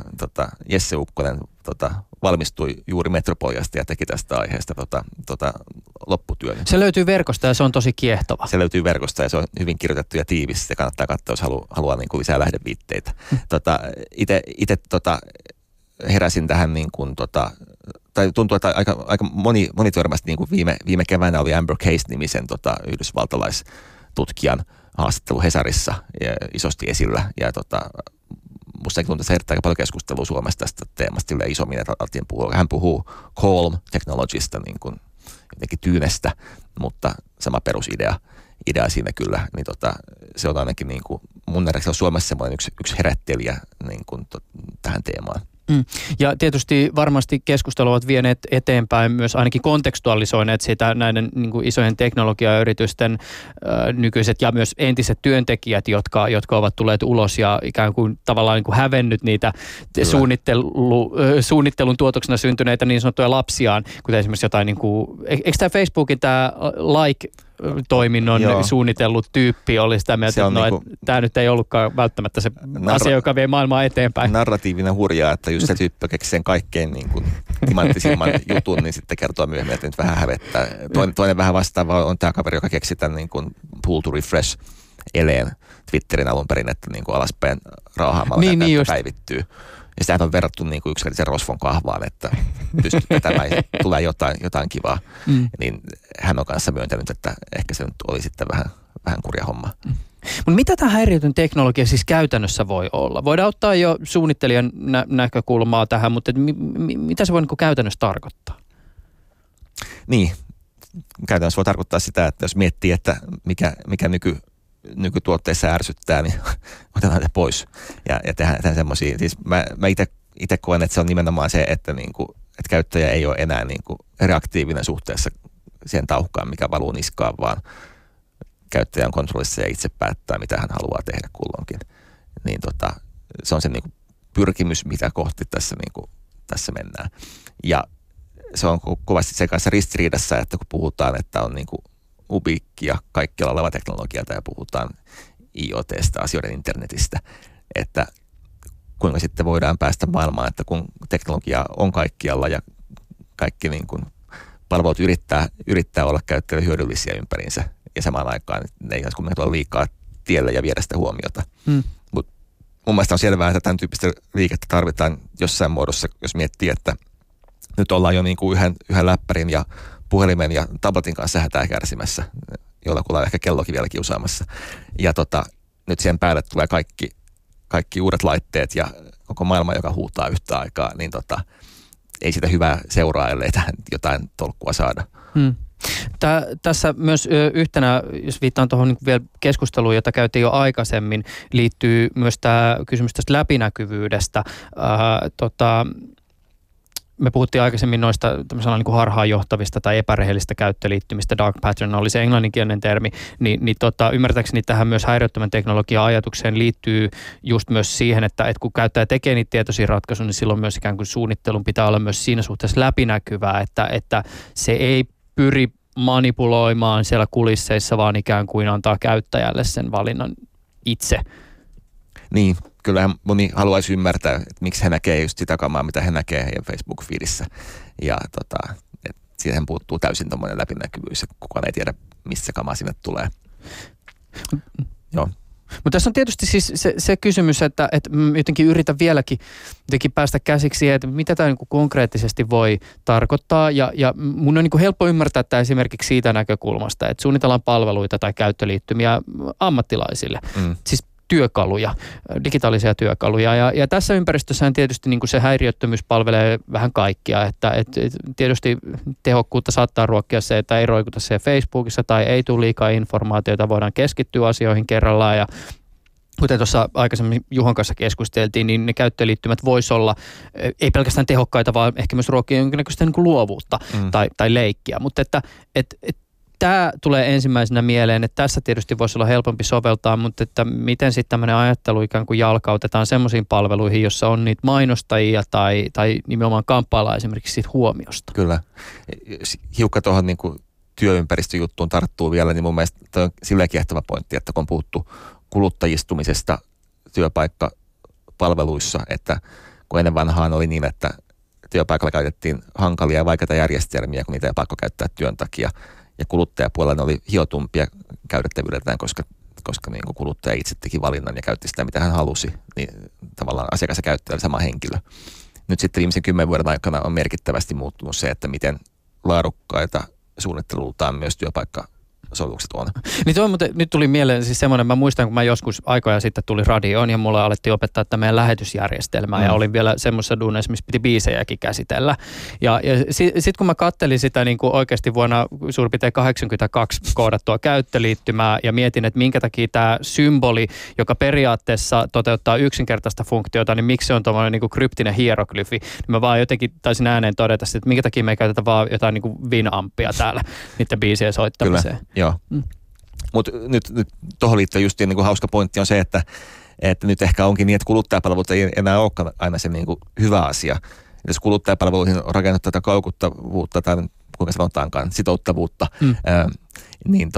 Jesse Ukkonen, valmistui juuri Metropoliasta ja teki tästä aiheesta lopputyön. Se löytyy verkosta ja se on tosi kiehtova. Se löytyy verkosta ja se on hyvin kirjoitettu ja tiivis. Se kannattaa katsoa, jos haluaa niin kuin lisää lähdeviitteitä. Itse heräsin tähän niin kuin tai tuntuu, että aika moni törmästi niin kuin viime keväänä oli Amber Case-nimisen yhdysvaltalaistutkijan haastattelu Hesarissa ja isosti esillä ja musta tuntuu, että herättää aika paljon keskustelua Suomessa tästä teemasta yleensä isommin, että hän puhuu Calm Technologista niin kuin jotenkin tyynestä, mutta sama perusidea siinä kyllä, niin se on ainakin niin kuin mun nähdäkseni Suomessa semmoinen yksi herättelijä niin kuin tähän teemaan. Ja tietysti varmasti keskustelut ovat vieneet eteenpäin myös ainakin kontekstualisoineet sitä näiden niin kuin isojen teknologiayritysten nykyiset ja myös entiset työntekijät, jotka ovat tulleet ulos ja ikään kuin tavallaan niin kuin hävennyt niitä suunnittelun tuotoksena syntyneitä niin sanottuja lapsiaan, kuten esimerkiksi jotain niin kuin, eikö tämä Facebookin tämä toiminnon suunnitellut tyyppi oli sitä mieltä, että tämä nyt ei ollutkaan välttämättä se asia, joka vie maailmaa eteenpäin. Narratiivina hurjaa, että just se tyyppi keksi sen kaikkein niin kuin timanttisimman jutun, niin sitten kertoo myöhemmin, että nyt vähän hävettää. Toinen vähän vastaava on tämä kaveri, joka keksi tämän niin kuin pull to refresh eleen Twitterin alun perin, että niin kuin alaspäin raahaamalla että päivittyy. Ja sitähän on verrattu niin kuin yksilöllisen rosvon kahvaan, että pystyt vetämään ja tulee jotain kivaa. Niin hän on kanssa myöntänyt, että ehkä se nyt oli sitten vähän kurja homma. Mutta mitä tämä häiriötön teknologia siis käytännössä voi olla? Voidaan ottaa jo suunnittelijan näkökulmaa tähän, mutta mitä se voi niin käytännössä tarkoittaa? Niin, käytännössä voi tarkoittaa sitä, että jos miettii, että mikä nykytuotteissa ärsyttää, niin otetaan se pois ja tehdään semmoisia. Siis mä itse koen, että se on nimenomaan se, että, niinku, että käyttäjä ei ole enää niinku reaktiivinen suhteessa siihen tauhkaan, mikä valuu niskaan, vaan käyttäjä on kontrollissa ja itse päättää, mitä hän haluaa tehdä kulloinkin. Niin se on se niinku pyrkimys, mitä kohti tässä mennään. Ja se on kovasti sen kanssa ristiriidassa, että kun puhutaan, että on niinku Qvik ja kaikkialla oleva teknologialta ja puhutaan IoT:sta, asioiden internetistä, että kuinka sitten voidaan päästä maailmaan, että kun teknologia on kaikkialla ja kaikki niin kuin palvelut yrittää olla käyttäjille hyödyllisiä ympäriinsä ja samaan aikaan ne ei saisi mennä liikaa tielle ja viedä sitä huomiota. Mutta mun mielestä on selvää, että tämän tyyppistä liikettä tarvitaan jossain muodossa, jos miettii, että nyt ollaan jo niin kuin yhden läppärin ja puhelimen ja tabletin kanssa hätää kärsimässä, jollakulla on ehkä kellokin vielä kiusaamassa. Ja nyt sen päälle tulee kaikki uudet laitteet ja koko maailma, joka huutaa yhtä aikaa, niin ei sitä hyvää seuraa, ellei tähän jotain tolkkua saada. Tässä myös yhtenä, jos viittaan tuohon niin vielä keskusteluun, jota käytiin jo aikaisemmin, liittyy myös tämä kysymys tästä läpinäkyvyydestä. Me puhuttiin aikaisemmin noista niin harhaanjohtavista tai epärehellistä käyttöliittymistä, dark pattern oli se englanninkielinen termi, niin ymmärtääkseni tähän myös häiriöttömän teknologian ajatukseen liittyy just myös siihen, että kun käyttäjä tekee niitä tietoisia ratkaisuja, niin silloin myös ikään kuin suunnittelun pitää olla myös siinä suhteessa läpinäkyvää, että se ei pyri manipuloimaan siellä kulisseissa, vaan ikään kuin antaa käyttäjälle sen valinnan itse. Niin. Kyllähän moni haluaisi ymmärtää, että miksi hän näkee just sitä kamaa, mitä hän näkee heidän Facebook-feedissä. Ja siitähän puuttuu täysin tommoinen läpinäkyvyys, että kukaan ei tiedä, missä kamaa sinne tulee. Joo. Mutta tässä on tietysti siis se kysymys, että jotenkin yritän vieläkin päästä käsiksi, että mitä tämä niinku konkreettisesti voi tarkoittaa. Ja mun on niinku helppo ymmärtää tämä esimerkiksi siitä näkökulmasta, että suunnitellaan palveluita tai käyttöliittymiä ammattilaisille. Siis työkaluja, digitaalisia työkaluja. Ja tässä ympäristössähän tietysti niin kuin se häiriöttömyys palvelee vähän kaikkia, että tietysti tehokkuutta saattaa ruokkia se, että ei roikuta se Facebookissa tai ei tule liikaa informaatiota, voidaan keskittyä asioihin kerrallaan ja kuten tuossa aikaisemmin Juhon kanssa keskusteltiin, niin ne käyttöliittymät voisi olla ei pelkästään tehokkaita, vaan ehkä myös ruokkia jonkinnäköistä niin kuin luovuutta tai leikkiä, mutta tämä tulee ensimmäisenä mieleen, että tässä tietysti voisi olla helpompi soveltaa, mutta että miten sitten tämmöinen ajattelu ikään kuin jalkautetaan semmoisiin palveluihin, jossa on niitä mainostajia tai nimenomaan kamppaillaan esimerkiksi siitä huomiosta. Kyllä. Hiukka tuohon niin kuin työympäristöjuttuun tarttuu vielä, niin mun mielestä tämä on silleen kiehtova pointti, että kun on puhuttu kuluttajistumisesta työpaikkapalveluissa, että kun ennen vanhaan oli niin, että työpaikalla käytettiin hankalia ja vaikeita järjestelmiä, kun niitä ei pakko käyttää työn takia. Ja kuluttajapuolella ne oli hiotumpia käytettävyydeltään, koska niin kuin kuluttaja itse teki valinnan ja käytti sitä, mitä hän halusi. Niin tavallaan asiakas ja käyttäjä oli sama henkilö. Nyt sitten viimeisen 10 vuoden aikana on merkittävästi muuttunut se, että miten laadukkaita suunnittelultaan myös työpaikkasovitukset on. Niin toi, mutta nyt tuli mieleen siis semmoinen, mä muistan, kun mä joskus aikoja sitten tulin radioon ja mulla alettiin opettaa että meidän lähetysjärjestelmää ja olin vielä semmoisessa duuneessa, missä piti biisejäkin käsitellä. Ja sitten kun mä kattelin sitä niin kuin oikeasti vuonna suurin piirtein 82 koodattua käyttöliittymää ja mietin, että minkä takia tämä symboli, joka periaatteessa toteuttaa yksinkertaista funktiota, niin miksi se on tommoinen niin kuin kryptinen hieroglyfi. Niin mä vaan jotenkin taisin ääneen todeta sitten, että minkä takia me ei käytetä vaan jotain niin kuin Winampia täällä niiden biisien soittamiseen. Kyllä. Joo, mutta nyt tuohon liittyen just niin kuin hauska pointti on se, että nyt ehkä onkin niin, että kuluttajapalvelut ei enää olekaan aina se niin kuin hyvä asia. Jos kuluttajapalveluihin on rakennut tätä kaukuttavuutta tai kuinka sanotaankaan sitouttavuutta, niin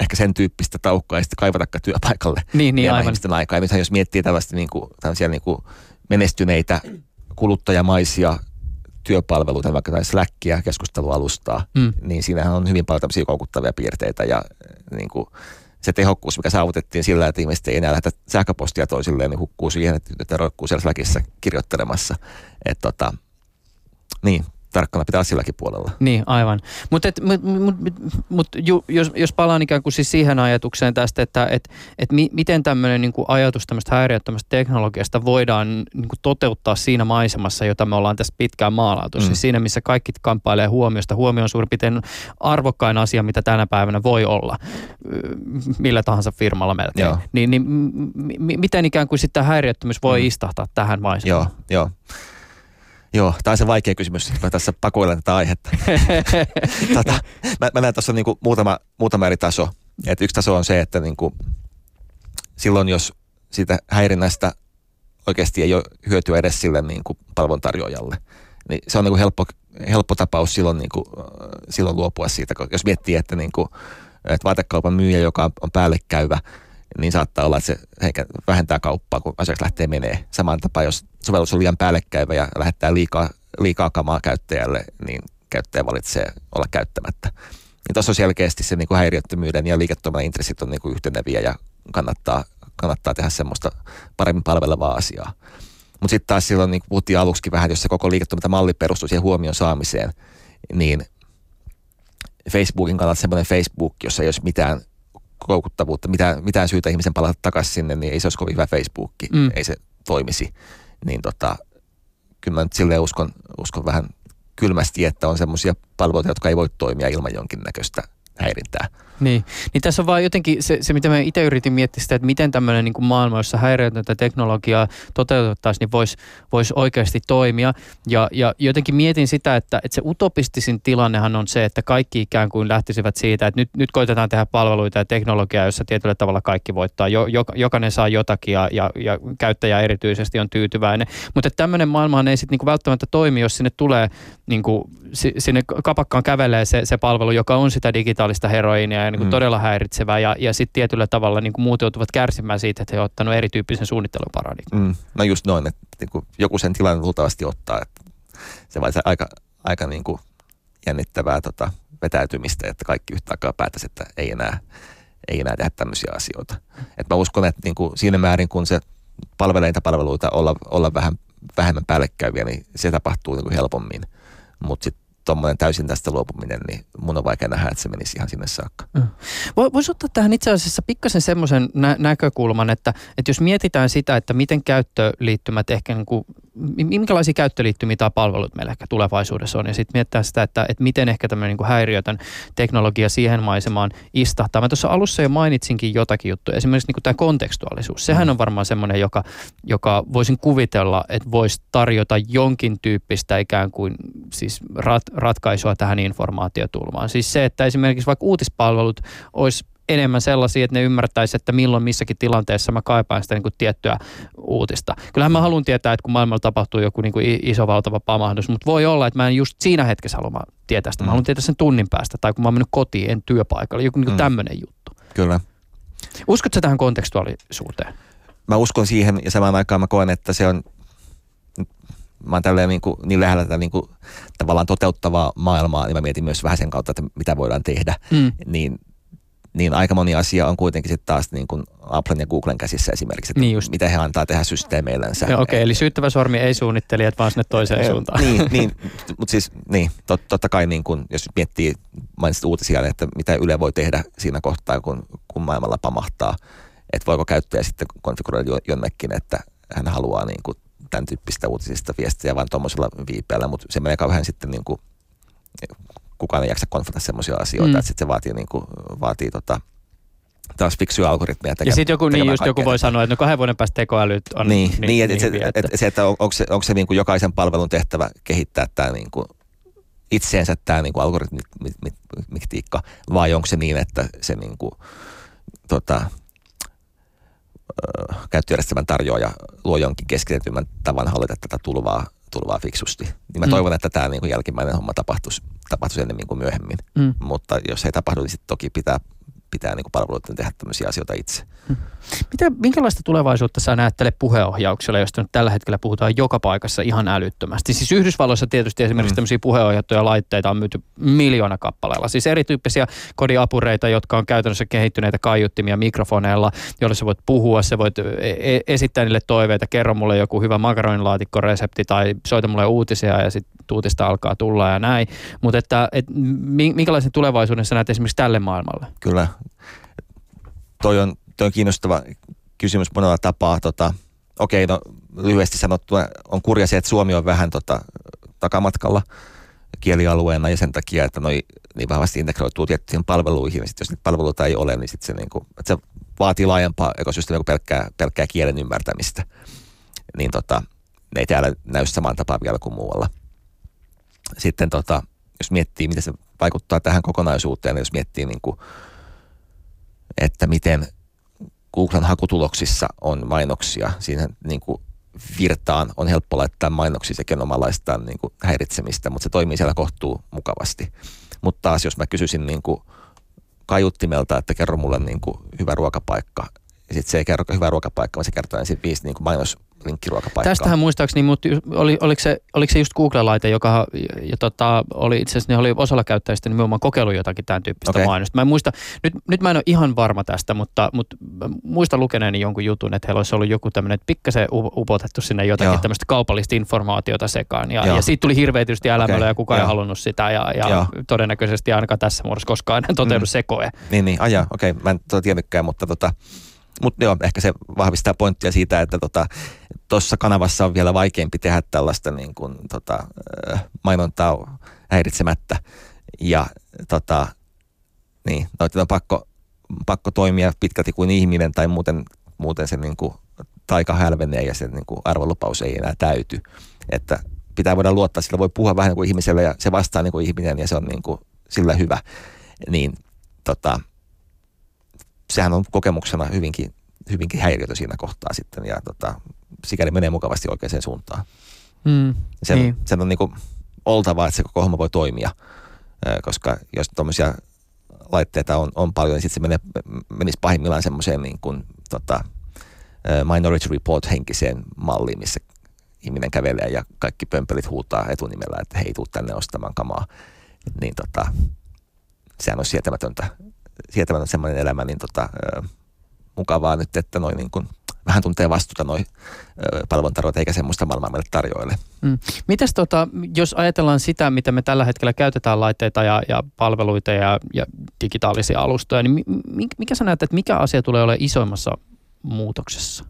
ehkä sen tyyppistä taukkaa ei sitten kaivatakaan työpaikalle. Niin aivan. Ihmisten aikaa. Ja jos miettii tällaisia niin kuin menestyneitä kuluttajamaisia työpalveluita, vaikka tai Slackia, keskustelualustaa, niin siinähän on hyvin paljon tämmöisiä koukuttavia piirteitä ja niin kuin se tehokkuus, mikä saavutettiin sillä, että ihmiset ei enää lähetä sähköpostia toisilleen, niin hukkuu siihen, että roikkuu siellä Slackissa kirjoittelemassa. Että niin, tarkkana pitää silläkin puolella. Niin, aivan. Mutta jos palaan ikään kuin siis siihen ajatukseen tästä, että miten tämmöinen niin kuin ajatus tämmöistä häiriöttömästä teknologiasta voidaan niin kuin toteuttaa siinä maisemassa, jota me ollaan tässä pitkään maalailtu. Siis siinä, missä kaikki kamppailee huomiosta. Huomio on suurin piirtein arvokkain asia, mitä tänä päivänä voi olla. Millä tahansa firmalla melkein. Joo. Niin miten ikään kuin sitten häiriöttömyys voi istahtaa tähän maisemaan? Joo, tämä on se vaikea kysymys, mä tässä pakoilen tätä aihetta. Mä näen tuossa niinku muutama eri taso. Et yksi taso on se, että niinku, silloin jos siitä häirinnästä oikeasti ei ole hyötyä edes sille niinku palveluntarjoajalle, niin se on niinku helppo tapaus silloin luopua siitä. Jos miettii, että niinku, et vaatekaupan myyjä, joka on päällekäyvä, niin saattaa olla, että se vähentää kauppaa, kun asiakas lähtee menee. Samaan tapaan, jos sovellus on liian päällekkäivä ja lähettää liikaa kamaa käyttäjälle, niin käyttäjä valitsee olla käyttämättä. Niin tuossa on selkeästi se niin kuin häiriöttömyyden ja liiketoiminnan intressit on niin kuin yhteneviä ja kannattaa tehdä semmoista paremmin palvelevaa asiaa. Mutta sitten taas silloin, niin kuin puhuttiin aluksikin vähän, jos se koko liiketoimintamalli perustuu siihen huomion saamiseen, niin Facebookin kannalta semmoinen Facebook, jossa ei olisi mitään koukuttavuutta, mitään syytä ihmisen palata takaisin sinne, niin ei se olisi kovin hyvä Facebook, ei se toimisi. Niin kyllä mä nyt silleen uskon vähän kylmästi, että on semmoisia palveluita, jotka ei voi toimia ilman jonkinnäköistä häirintää. Niin tässä on vaan jotenkin se mitä mä itse yritin miettiä sitä, että miten tämmöinen niin kuin maailma, jossa häiriötöntä teknologiaa toteutettaisiin, niin voisi oikeasti toimia. Ja jotenkin mietin sitä, että se utopistisin tilannehan on se, että kaikki ikään kuin lähtisivät siitä, että nyt koitetaan tehdä palveluita ja teknologiaa, jossa tietyllä tavalla kaikki voittaa. Jokainen saa jotakin ja käyttäjä erityisesti on tyytyväinen. Mutta tämmöinen maailmahan ei sitten niin kuin välttämättä toimi, jos sinne tulee, niin kuin, sinne kapakkaan kävelee se palvelu, joka on sitä digitaalista heroinia. Ja niin kuin todella häiritsevää ja sitten tietyllä tavalla niin kuin muut joutuvat kärsimään siitä, että he ovat ottanut erityyppisen suunnitteluparadigman. No just noin, että niin kuin joku sen tilanne luultavasti ottaa. Että se on aika niin kuin jännittävää vetäytymistä, että kaikki yhtä aikaa päätäisi, että ei enää tehdä tämmöisiä asioita. Et mä uskon, että niin kuin siinä määrin, kun se palvelee niitä palveluita olla vähän vähemmän päällekkäyviä, niin se tapahtuu niin kuin helpommin. Mutta sitten tuommoinen täysin tästä luopuminen, niin mun on vaikea nähdä, että se menisi ihan sinne saakka. Voisi ottaa tähän itse asiassa pikkasen semmoisen näkökulman, että jos mietitään sitä, että miten käyttöliittymät ehkä niin kuin, minkälaisia käyttöliittymiä tai palvelut meillä ehkä tulevaisuudessa on, ja sitten mietitään sitä, että miten ehkä tämmöinen niin kuin häiriötön teknologia siihen maisemaan istahtaa. Mä tuossa alussa jo mainitsinkin jotakin juttuja, esimerkiksi niin kuin tämä kontekstuaalisuus. Sehän on varmaan semmoinen, joka voisin kuvitella, että voisi tarjota jonkin tyyppistä ikään kuin siis ratkaisua tähän informaatiotulmaan. Siis se, että esimerkiksi vaikka uutispalvelut olisi enemmän sellaisia, että ne ymmärtäisi, että milloin missäkin tilanteessa mä kaipaan sitä niin kuin tiettyä uutista. Kyllähän mä haluan tietää, että kun maailmalla tapahtuu joku niin kuin iso valtava pamahdus, mutta voi olla, että mä en just siinä hetkessä halua tietää sitä. Mä haluan tietää sen tunnin päästä tai kun mä oon mennyt kotiin, en työpaikalle. Joku niin kuin tämmöinen juttu. Kyllä. Uskotko sä tähän kontekstuaalisuuteen? Mä uskon siihen ja samaan aikaan mä koen, että se on mä oon tälleen niin lähellä tätä niin kuin tavallaan toteuttavaa maailmaa, niin mä mietin myös vähän sen kautta, että mitä voidaan tehdä, niin niin aika moni asia on kuitenkin sitten taas niin kuin Applen ja Googlen käsissä esimerkiksi, että niin mitä he antaa tehdä systeemeillänsä. No, okei, eli syyttävä sormi ei suunnittelijat, vaan sinne toiseen suuntaan. Niin, mutta siis niin, totta kai niin kuin, jos miettii, mainitsit uutisia, että mitä Yle voi tehdä siinä kohtaa, kun maailmalla pamahtaa, että voiko käyttäjä sitten konfiguroida jonnekin, että hän haluaa niin kuin tämän tyyppistä uutisista viestejä vaan tuommoisella viipeellä, mutta se menee vähän sitten niin kuin, kukaan ei jaksa konfata semmoisia asioita, että sitten se vaatii taas fiksuja algoritmeja tekemään. Ja sitten joku voi sanoa, että no 2 vuoden päästä tekoälyt on että onko se niin kuin jokaisen palvelun tehtävä kehittää tämä niin kuin itseensä tämä niin kuin algoritmiktiikka, vai onko se niin, että se niin kuin käyttöjärjestelmän tarjoaja luo jonkin keskitetymän tavan hallita tätä tulvaa fiksusti. Niin mä toivon, että tämä niin jälkimmäinen homma tapahtuisi ennemmin kuin myöhemmin. Mutta jos ei tapahdu, niin sitten toki pitää niin palveluiden tehdä tämmöisiä asioita itse. Minkälaista tulevaisuutta sä näet tälle puheohjaukselle, josta nyt tällä hetkellä puhutaan joka paikassa ihan älyttömästi? Siis Yhdysvalloissa tietysti esimerkiksi tämmöisiä puheohjattuja laitteita on myyty 1,000,000 kappaleella. Siis erityyppisiä kodiapureita, jotka on käytännössä kehittyneitä kaiuttimia mikrofoneilla, joilla sä voit puhua, sä voit esittää niille toiveita, kerro mulle joku hyvä makaroninlaatikkoresepti tai soita mulle uutisia ja sitten uutista alkaa tulla ja näin. Mutta että minkälaisen tulevaisuuden sä näet esimerkiksi tälle maailmalle? Kyllä. Toi on kiinnostava kysymys monella tapaa. Okei, lyhyesti sanottuna on kurja se, että Suomi on vähän takamatkalla kielialueena ja sen takia, että noi niin vahvasti integroituu tiettyihin palveluihin. Ja sit jos niitä palveluita ei ole, niin sit se, niinku, se vaatii laajempaa ekosysteemiä kuin pelkkää kielen ymmärtämistä. Niin ne ei täällä näy samaan tapaan vielä kuin muualla. Sitten jos miettii, miten se vaikuttaa tähän kokonaisuuteen, niin jos miettii niinku, että miten Googlen hakutuloksissa on mainoksia. Siinä niin kuin virtaan on helppo laittaa mainoksia sekin omanlaistaan niin kuin häiritsemistä, mutta se toimii siellä kohtuu mukavasti. Mutta taas jos mä kysyisin niin kuin kaiuttimelta, että kerro mulle niin kuin hyvä ruokapaikka, ja sitten se ei kerro hyvä ruokapaikka, vaan se kertoo ensin 5 niin kuin mainoslinkkiruokapaikkaa. Tästähän muistaakseni, mutta oliko se just Google-laite, joka oli itse asiassa, ne oli osalla käyttäjistä nimenomaan kokeillut jotakin tämän tyyppistä mainosta. Mä en muista, nyt mä en ole ihan varma tästä, mutta muistan lukeneeni jonkun jutun, että heillä olisi ollut joku tämmöinen, että pikkasen upotettu sinne jotakin tämmöistä kaupallista informaatiota sekaan. Ja siitä tuli hirveä tietysti älämölöä ja kukaan ei halunnut sitä ja todennäköisesti ainakaan tässä muodossa koskaan enää toteudu sekoe. Okei, mä en tiennytkään, mutta mutta joo, ehkä se vahvistaa pointtia siitä, että tuossa kanavassa on vielä vaikeampi tehdä tällaista niin kuin, mainontaa häiritsemättä. Ja noita on pakko toimia pitkälti kuin ihminen tai muuten se niin kuin taika hälvenee ja se niin kuin arvolupaus ei enää täyty. Että pitää voida luottaa, sillä voi puhua vähän niin kuin ihmisellä ja se vastaa niin kuin ihminen ja se on niin kuin sillä hyvä. Niin sehän on kokemuksena hyvinkin häiriötä siinä kohtaa sitten ja sikäli menee mukavasti oikeaan suuntaan. Sen on niin kuin oltavaa, että se koko homma voi toimia, koska jos tuommoisia laitteita on paljon, niin sitten se menisi pahimmillaan semmoiseen niin kuin, Minority Report-henkiseen malliin, missä ihminen kävelee ja kaikki pömpelit huutaa etunimellä, että hei, tuu tänne ostamaan kamaa. Niin sehän on sietämätön semmoinen elämä, niin mukavaa nyt, että noi niin kuin vähän tuntee vastuuta noi palveluntarjoajat, eikä semmoista maailmaa meille tarjoile. Mitäs jos ajatellaan sitä, mitä me tällä hetkellä käytetään laitteita ja palveluita ja digitaalisia alustoja, niin mikä sä näet, että mikä asia tulee olemaan isoimmassa muutoksessa?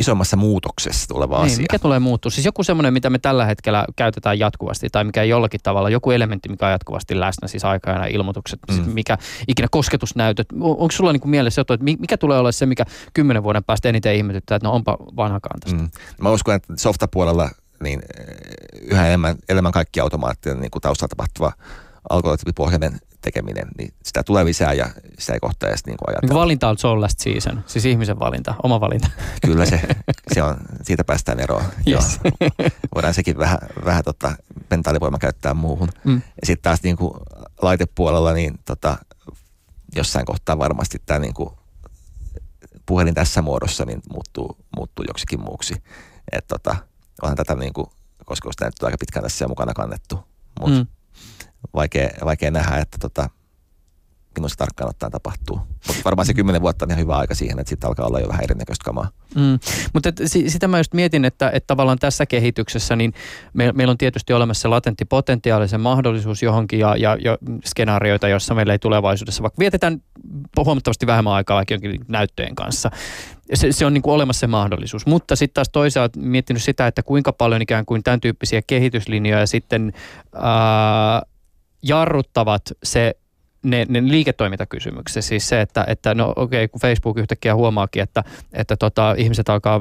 Isommassa muutoksessa tuleva asia. Mikä tulee muuttua? Siis joku semmoinen, mitä me tällä hetkellä käytetään jatkuvasti tai mikä jollakin tavalla, joku elementti, mikä on jatkuvasti läsnä, siis aikana ilmoitukset, mikä ikinä kosketusnäytöt. Onko sulla niin kuin mielessä jotain, että mikä tulee olla se, mikä 10 vuoden päästä eniten ihmetyttää, että no onpa vanhakaan tästä? Mä uskon, että softapuolella niin yhä enemmän kaikki automaattinen niin kuin taustalla tapahtuva algoritmipohjainen tekeminen, niin sitä tulee lisää ja sitä ei kohta edes niin kuin ajatella. Niin valinta on so last season, siis ihmisen valinta, oma valinta. Kyllä se on, siitä päästään eroon. Yes. Voidaan sekin vähän mentaalivoima käyttää muuhun. Ja sitten taas niin kuin laitepuolella, niin jossain kohtaa varmasti tämä niin kuin puhelin tässä muodossa niin muuttuu joksikin muuksi. Et onhan tätä niin kuin kosketusnäyttöä aika pitkään tässä mukana kannettu, mutta vaikea nähdä, että markkinoissa tarkkaan ottaen tapahtuu. Mutta varmaan se 10 vuotta on ihan hyvä aika siihen, että sitten alkaa olla jo vähän erinäköistä kamaa. Mm. Mutta sitä mä just mietin, että tavallaan tässä kehityksessä niin meillä on tietysti olemassa se latentti potentiaali, se mahdollisuus johonkin ja skenaarioita, joissa meillä ei tulevaisuudessa, vaikka vietetään huomattavasti vähemmän aikaa vaikka jonkin näyttöjen kanssa. Se on niin kuin olemassa se mahdollisuus, mutta sitten taas toisaalta miettinyt sitä, että kuinka paljon ikään kuin tämän tyyppisiä kehityslinjoja sitten jarruttavat ne liiketoimintakysymykset. Siis se, että no okei, kun Facebook yhtäkkiä huomaakin, että ihmiset alkaa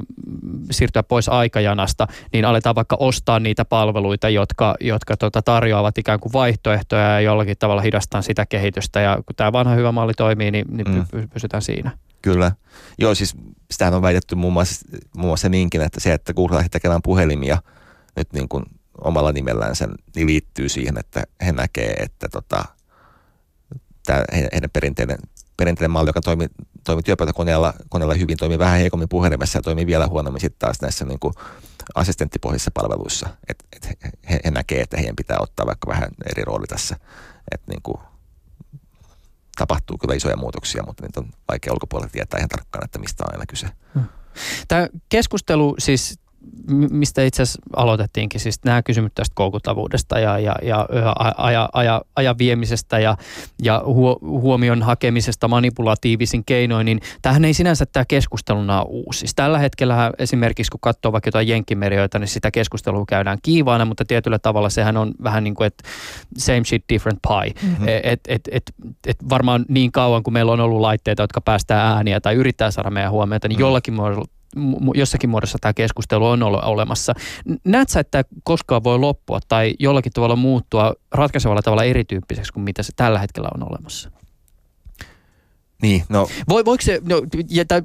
siirtyä pois aikajanasta, niin aletaan vaikka ostaa niitä palveluita, jotka tarjoavat ikään kuin vaihtoehtoja ja jollakin tavalla hidastaan sitä kehitystä. Ja kun tämä vanha hyvä malli toimii, niin pysytään siinä. Kyllä. Joo, siis sitähän on väitetty muun muassa niinkin, että se, että Google lähti tekemään puhelimia nyt niin kuin omalla nimellään sen, niin liittyy siihen, että he näkee, että tämä heidän perinteinen malli, joka toimi työpöytäkoneella hyvin, toimii vähän heikommin puhelimessa ja toimii vielä huonommin sitten taas näissä niin kuin assistenttipohjaisissa palveluissa. He näkee, että heidän pitää ottaa vaikka vähän eri rooli tässä, että niin kuin tapahtuu kyllä isoja muutoksia, mutta niitä on vaikea ulkopuolella tietää ihan tarkkaan, että mistä on aina kyse. Tämä keskustelu siis, mistä itse asiassa aloitettiinkin, siis nämä kysymykset tästä koukuttavuudesta ja ajan viemisestä ja huomion hakemisesta manipulatiivisin keinoin, niin tämähän ei sinänsä tämä keskusteluna ole uusi. Siis tällä hetkellä esimerkiksi, kun katsoo vaikka jotain jenkkimerioita, niin sitä keskustelua käydään kiivaana, mutta tietyllä tavalla sehän on vähän niin kuin, että same shit, different pie. Mm-hmm. Et varmaan niin kauan, kun meillä on ollut laitteita, jotka päästää ääniä tai yrittää saada meidän huomiota, niin jossakin muodossa tämä keskustelu on ollut olemassa. Näet sä, että tämä koskaan voi loppua tai jollakin tavalla muuttua ratkaisevalla tavalla erityyppiseksi kuin mitä se tällä hetkellä on olemassa? Niin, no.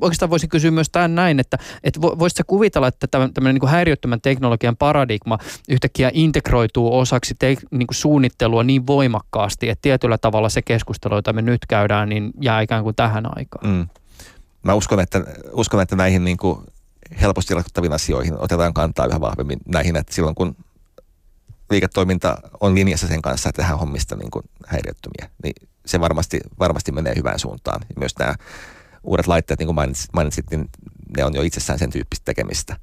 Oikeastaan voisin kysyä myös tämän näin, että voisitko kuvitella, että tämmöinen niin kuin häiriöttömän teknologian paradigma yhtäkkiä integroituu osaksi niin kuin suunnittelua niin voimakkaasti, että tietyllä tavalla se keskustelu, jota me nyt käydään, niin jää ikään kuin tähän aikaan. Mm. Mä uskon, että näihin niin kuin helposti ratkottaviin asioihin otetaan kantaa yhä vahvemmin näihin, että silloin kun liiketoiminta on linjassa sen kanssa, että tehdään hommista niin kuin häiriöttömiä, niin se varmasti menee hyvään suuntaan. Myös nämä uudet laitteet, niin kuin mainitsit, niin ne on jo itsessään sen tyyppistä tekemistä.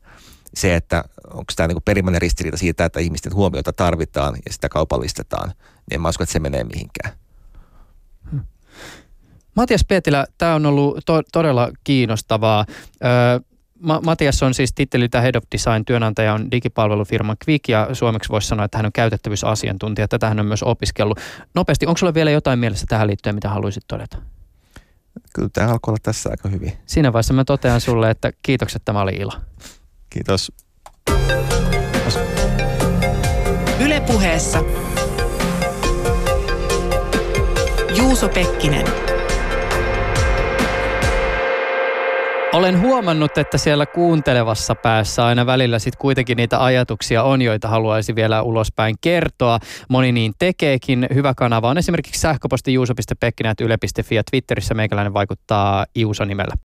Se, että onko tämä niin kuin perimmäinen ristiriita siitä, että ihmisten huomiota tarvitaan ja sitä kaupallistetaan, niin en mä usko, että se menee mihinkään. Matias Pietilä, tämä on ollut todella kiinnostavaa. Matias on siis titteliltä Head of Design, työnantaja on digipalvelufirman Qvik ja suomeksi voisi sanoa, että hän on käytettävyysasiantuntija. Tätä hän on myös opiskellut. Nopeasti, onko sulla vielä jotain mielessä tähän liittyen, mitä haluaisit todeta? Kyllä tämä alkoi olla tässä aika hyvin. Siinä vaiheessa mä totean sulle, että kiitokset, tämä oli ilo. Kiitos. Yle Puheessa Juuso Pekkinen. Olen huomannut, että siellä kuuntelevassa päässä aina välillä sitten kuitenkin niitä ajatuksia on, joita haluaisi vielä ulospäin kertoa. Moni niin tekeekin. Hyvä kanava on esimerkiksi sähköposti juuso.pekkinen@yle.fi ja Twitterissä meikäläinen vaikuttaa Iuso-nimellä.